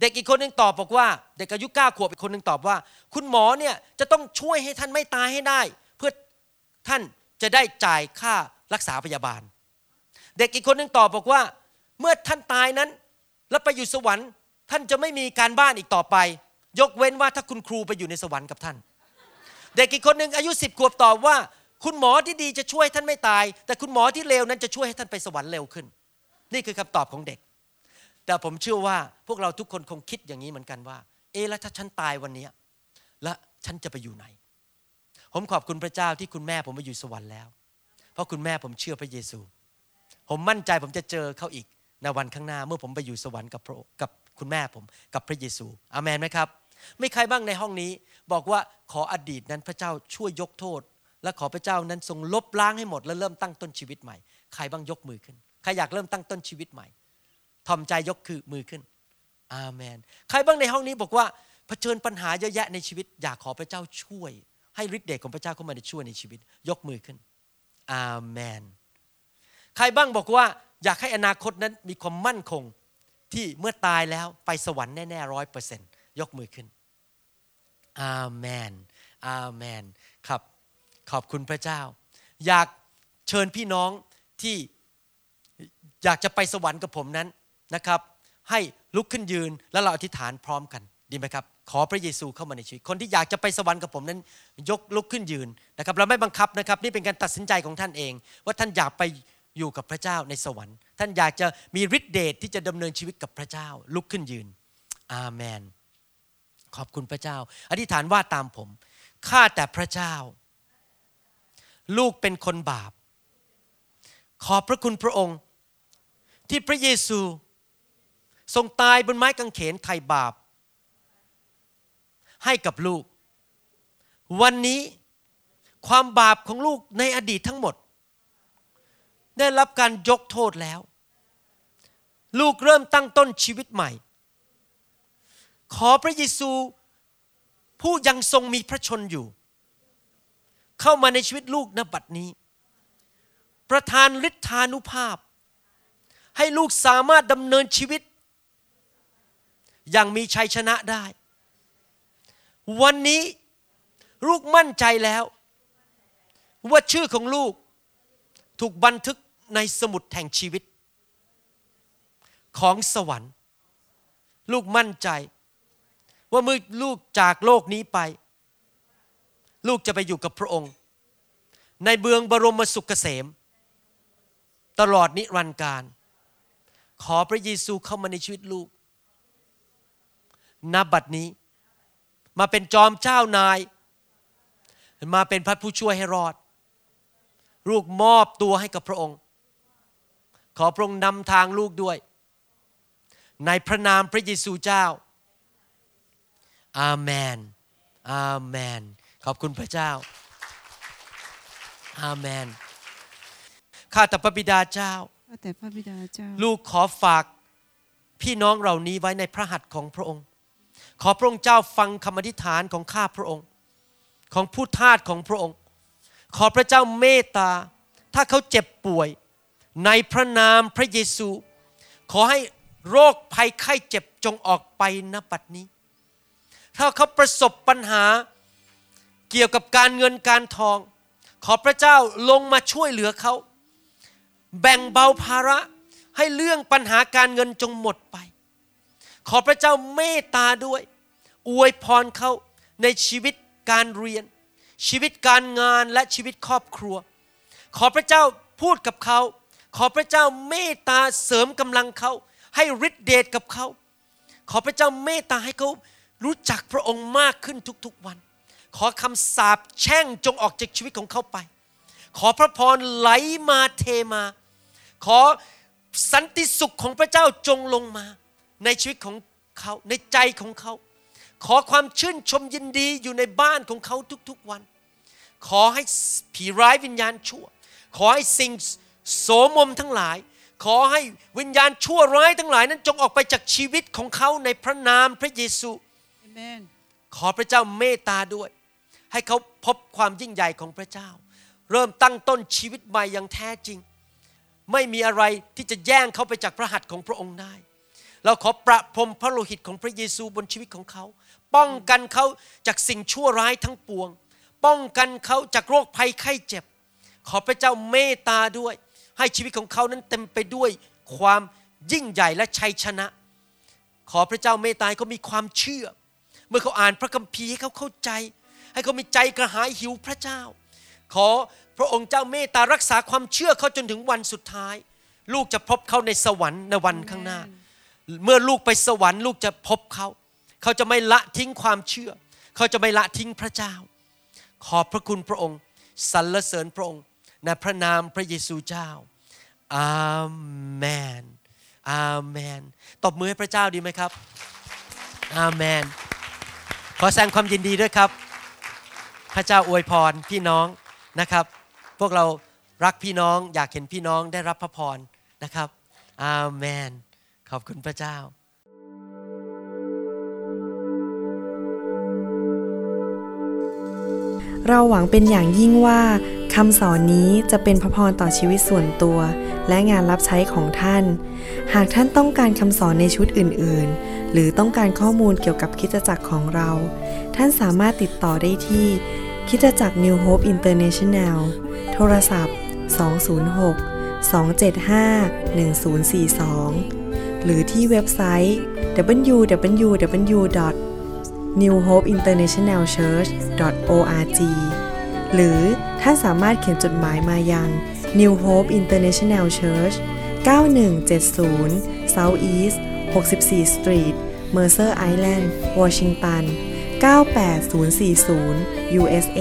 เด็กอีกคนนึงตอบบอกว่าเด็กอายุเก้าขวบอีกคนนึงตอบว่าคุณหมอเนี่ยจะต้องช่วยให้ท่านไม่ตายให้ได้เพื่อท่านจะได้จ่ายค่ารักษาพยาบาลเด็กอีกคนนึงตอบบอกว่าเมื่อท่านตายนั้นแล้วไปอยู่สวรรค์ท่านจะไม่มีการบ้านอีกต่อไปยกเว้นว่าถ้าคุณครูไปอยู่ในสวรรค์กับท่าน เด็กอีกคนนึงอายุสิบขวบตอบว่าคุณหมอที่ดีจะช่วยท่านไม่ตายแต่คุณหมอที่เลวนั้นจะช่วยให้ท่านไปสวรรค์เร็วขึ้นนี่คือคำตอบของเด็กแต่ผมเชื่อว่าพวกเราทุกคนคงคิดอย่างนี้เหมือนกันว่าเออแล้วถ้าฉันตายวันนี้แล้วฉันจะไปอยู่ไหนผมขอบคุณพระเจ้าที่คุณแม่ผมไปอยู่สวรรค์แล้วเพราะคุณแม่ผมเชื่อพระเยซูผมมั่นใจผมจะเจอเขาอีกในวันข้างหน้าเมื่อผมไปอยู่สวรรค์กับพระกับคุณแม่ผมกับพระเยซูอาเมนไหมครับไม่ใครบ้างในห้องนี้บอกว่าขออดีตนั้นพระเจ้าช่วยยกโทษและขอพระเจ้านั้นทรงลบล้างให้หมดและเริ่มตั้งต้นชีวิตใหม่ใครบ้างยกมือขึ้นใครอยากเริ่มตั้งต้นชีวิตใหม่ทำใจยกคือมือขึ้นอาเมนใครบ้างในห้องนี้บอกว่าเผชิญปัญหาเยอะแยะในชีวิตอยากขอพระเจ้าช่วยให้ฤทธิ์เดชของพระเจ้าเข้ามาช่วยในชีวิตยกมือขึ้นอาเมนใครบ้างบอกว่าอยากให้อนาคตนั้นมีความมั่นคงที่เมื่อตายแล้วไปสวรรค์แน่ๆ ร้อยเปอร์เซ็นต์ ยกมือขึ้นอาเมนอาเมนครับขอบคุณพระเจ้าอยากเชิญพี่น้องที่อยากจะไปสวรรค์กับผมนั้นนะครับให้ลุกขึ้นยืนแล้วเราอธิษฐานพร้อมกันดีไหมครับขอพระเยซูเข้ามาในชีวิตคนที่อยากจะไปสวรรค์กับผมนั้นยกลุกขึ้นยืนนะครับเราไม่บังคับนะครับนี่เป็นการตัดสินใจของท่านเองว่าท่านอยากไปอยู่กับพระเจ้าในสวรรค์ท่านอยากจะมีฤทธิ์เดชที่จะดำเนินชีวิตกับพระเจ้าลุกขึ้นยืนอาเมนขอบคุณพระเจ้าอธิษฐานว่าตามผมข้าแต่พระเจ้าลูกเป็นคนบาปขอบพระคุณพระองค์ที่พระเยซูทรงตายบนไม้กางเขนไถ่บาปให้กับลูกวันนี้ความบาปของลูกในอดีตทั้งหมดได้รับการยกโทษแล้วลูกเริ่มตั้งต้นชีวิตใหม่ขอพระเยซูผู้ยังทรงมีพระชนอยู่เข้ามาในชีวิตลูกณบัดนี้ประทานฤทธานุภาพให้ลูกสามารถดำเนินชีวิตอย่างมีชัยชนะได้วันนี้ลูกมั่นใจแล้วว่าชื่อของลูกถูกบันทึกในสมุดแห่งชีวิตของสวรรค์ลูกมั่นใจว่าเมื่อลูกจากโลกนี้ไปลูกจะไปอยู่กับพระองค์ในเมืองบรมสุขเกษมตลอดนิรันดร์การขอพระเยซูเข้ามาในชีวิตลูกณ บัดนี้มาเป็นจอมเจ้านายมาเป็นพระผู้ช่วยให้รอดลูกมอบตัวให้กับพระองค์ขอพระองค์นำทางลูกด้วยในพระนามพระเยซูเจ้าอาเมนอาเมนขอบคุณพระเจ้าอาเมนข้าแต่พระบิดาเจ้าข้าแต่พระบิดาเจ้าลูกขอฝากพี่น้องเหล่านี้ไว้ในพระหัตถ์ของพระองค์ขอพระองค์เจ้าฟังคำอธิษฐานของข้าพระองค์ของผู้ทาสของพระองค์ขอพระเจ้าเมตตาถ้าเขาเจ็บป่วยในพระนามพระเยซูขอให้ โรคภัยไข้เจ็บจงออกไปณ บัดนี้ถ้าเขาประสบปัญหาเกี่ยวกับการเงินการทองขอพระเจ้าลงมาช่วยเหลือเขาแบ่งเบาภาระให้เรื่องปัญหาการเงินจงหมดไปขอพระเจ้าเมตตาด้วยอวยพรเขาในชีวิตการเรียนชีวิตการงานและชีวิตครอบครัวขอพระเจ้าพูดกับเขาขอพระเจ้าเมตตาเสริมกำลังเขาให้ฤทธิ์เดชกับเขาขอพระเจ้าเมตตาให้เขารู้จักพระองค์มากขึ้นทุกๆวันขอคำสาปแช่งจงออกจากชีวิตของเขาไปขอพระพรไหลมาเทมาขอสันติสุขของพระเจ้าจงลงมาในชีวิตของเขาในใจของเขาขอความชื่นชมยินดีอยู่ในบ้านของเขาทุกๆวันขอให้ผีร้ายวิญญาณชั่วขอให้สิ่งโสมมทั้งหลายขอให้วิญญาณชั่วร้ายทั้งหลายนั้นจงออกไปจากชีวิตของเขาในพระนามพระเยซู Amen. ขอพระเจ้าเมตตาด้วยให้เขาพบความยิ่งใหญ่ของพระเจ้าเริ่มตั้งต้นชีวิตใหม่อย่างแท้จริงไม่มีอะไรที่จะแย่งเขาไปจากพระหัตถ์ของพระองค์ได้เราขอประพรมพระโลหิตของพระเยซูบนชีวิตของเขาป้องกันเขาจากสิ่งชั่วร้ายทั้งปวงป้องกันเขาจากโรคภัยไข้เจ็บขอพระเจ้าเมตตาด้วยให้ชีวิตของเขานั้นเต็มไปด้วยความยิ่งใหญ่และชัยชนะขอพระเจ้าเมตตาให้เขามีความเชื่อเมื่อเขาอ่านพระคัมภีร์ให้เขาเข้าใจให้เขามีใจกระหายหิวพระเจ้าขอพระองค์เจ้าเมตตารักษาความเชื่อเขาจนถึงวันสุดท้ายลูกจะพบเขาในสวรรค์ในวันข้างหน้าเมื่อลูกไปสวรรค์ลูกจะพบเขาเขาจะไม่ละทิ้งความเชื่อเขาจะไม่ละทิ้งพระเจ้าขอบพระคุณพระองค์สรรเสริญพระองค์ในพระนามพระเยซูเจ้าอาเมนอาเมนตบมือให้พระเจ้าดีไหมครับอาเมนขอแสดงความยินดีด้วยครับพระเจ้าอวยพรพี่น้องนะครับพวกเรารักพี่น้องอยากเห็นพี่น้องได้รับพระพรนะครับอาเมนขอบคุณพระเจ้าเราหวังเป็นอย่างยิ่งว่าคำสอนนี้จะเป็นพระพรต่อชีวิตส่วนตัวและงานรับใช้ของท่านหากท่านต้องการคำสอนในชุดอื่นๆหรือต้องการข้อมูลเกี่ยวกับคริสตจักรของเราท่านสามารถติดต่อได้ที่คริสตจักร New Hope International โทรศัพท์สอง ศูนย์ หก สอง เจ็ด ห้า หนึ่ง ศูนย์ สี่ สองหรือที่เว็บไซต์ ดับเบิลยู ดับเบิลยู ดับเบิลยู ดอท นิวโฮปอินเตอร์เนชั่นแนลเชิร์ช ดอท โออาร์จี หรือท่านสามารถเขียนจดหมายมายัง New Hope International Church เก้าหนึ่งเจ็ดศูนย์ South East หกสิบสี่ Street Mercer Island Washington เก้าแปดศูนย์สี่ศูนย์ ยู เอส เอ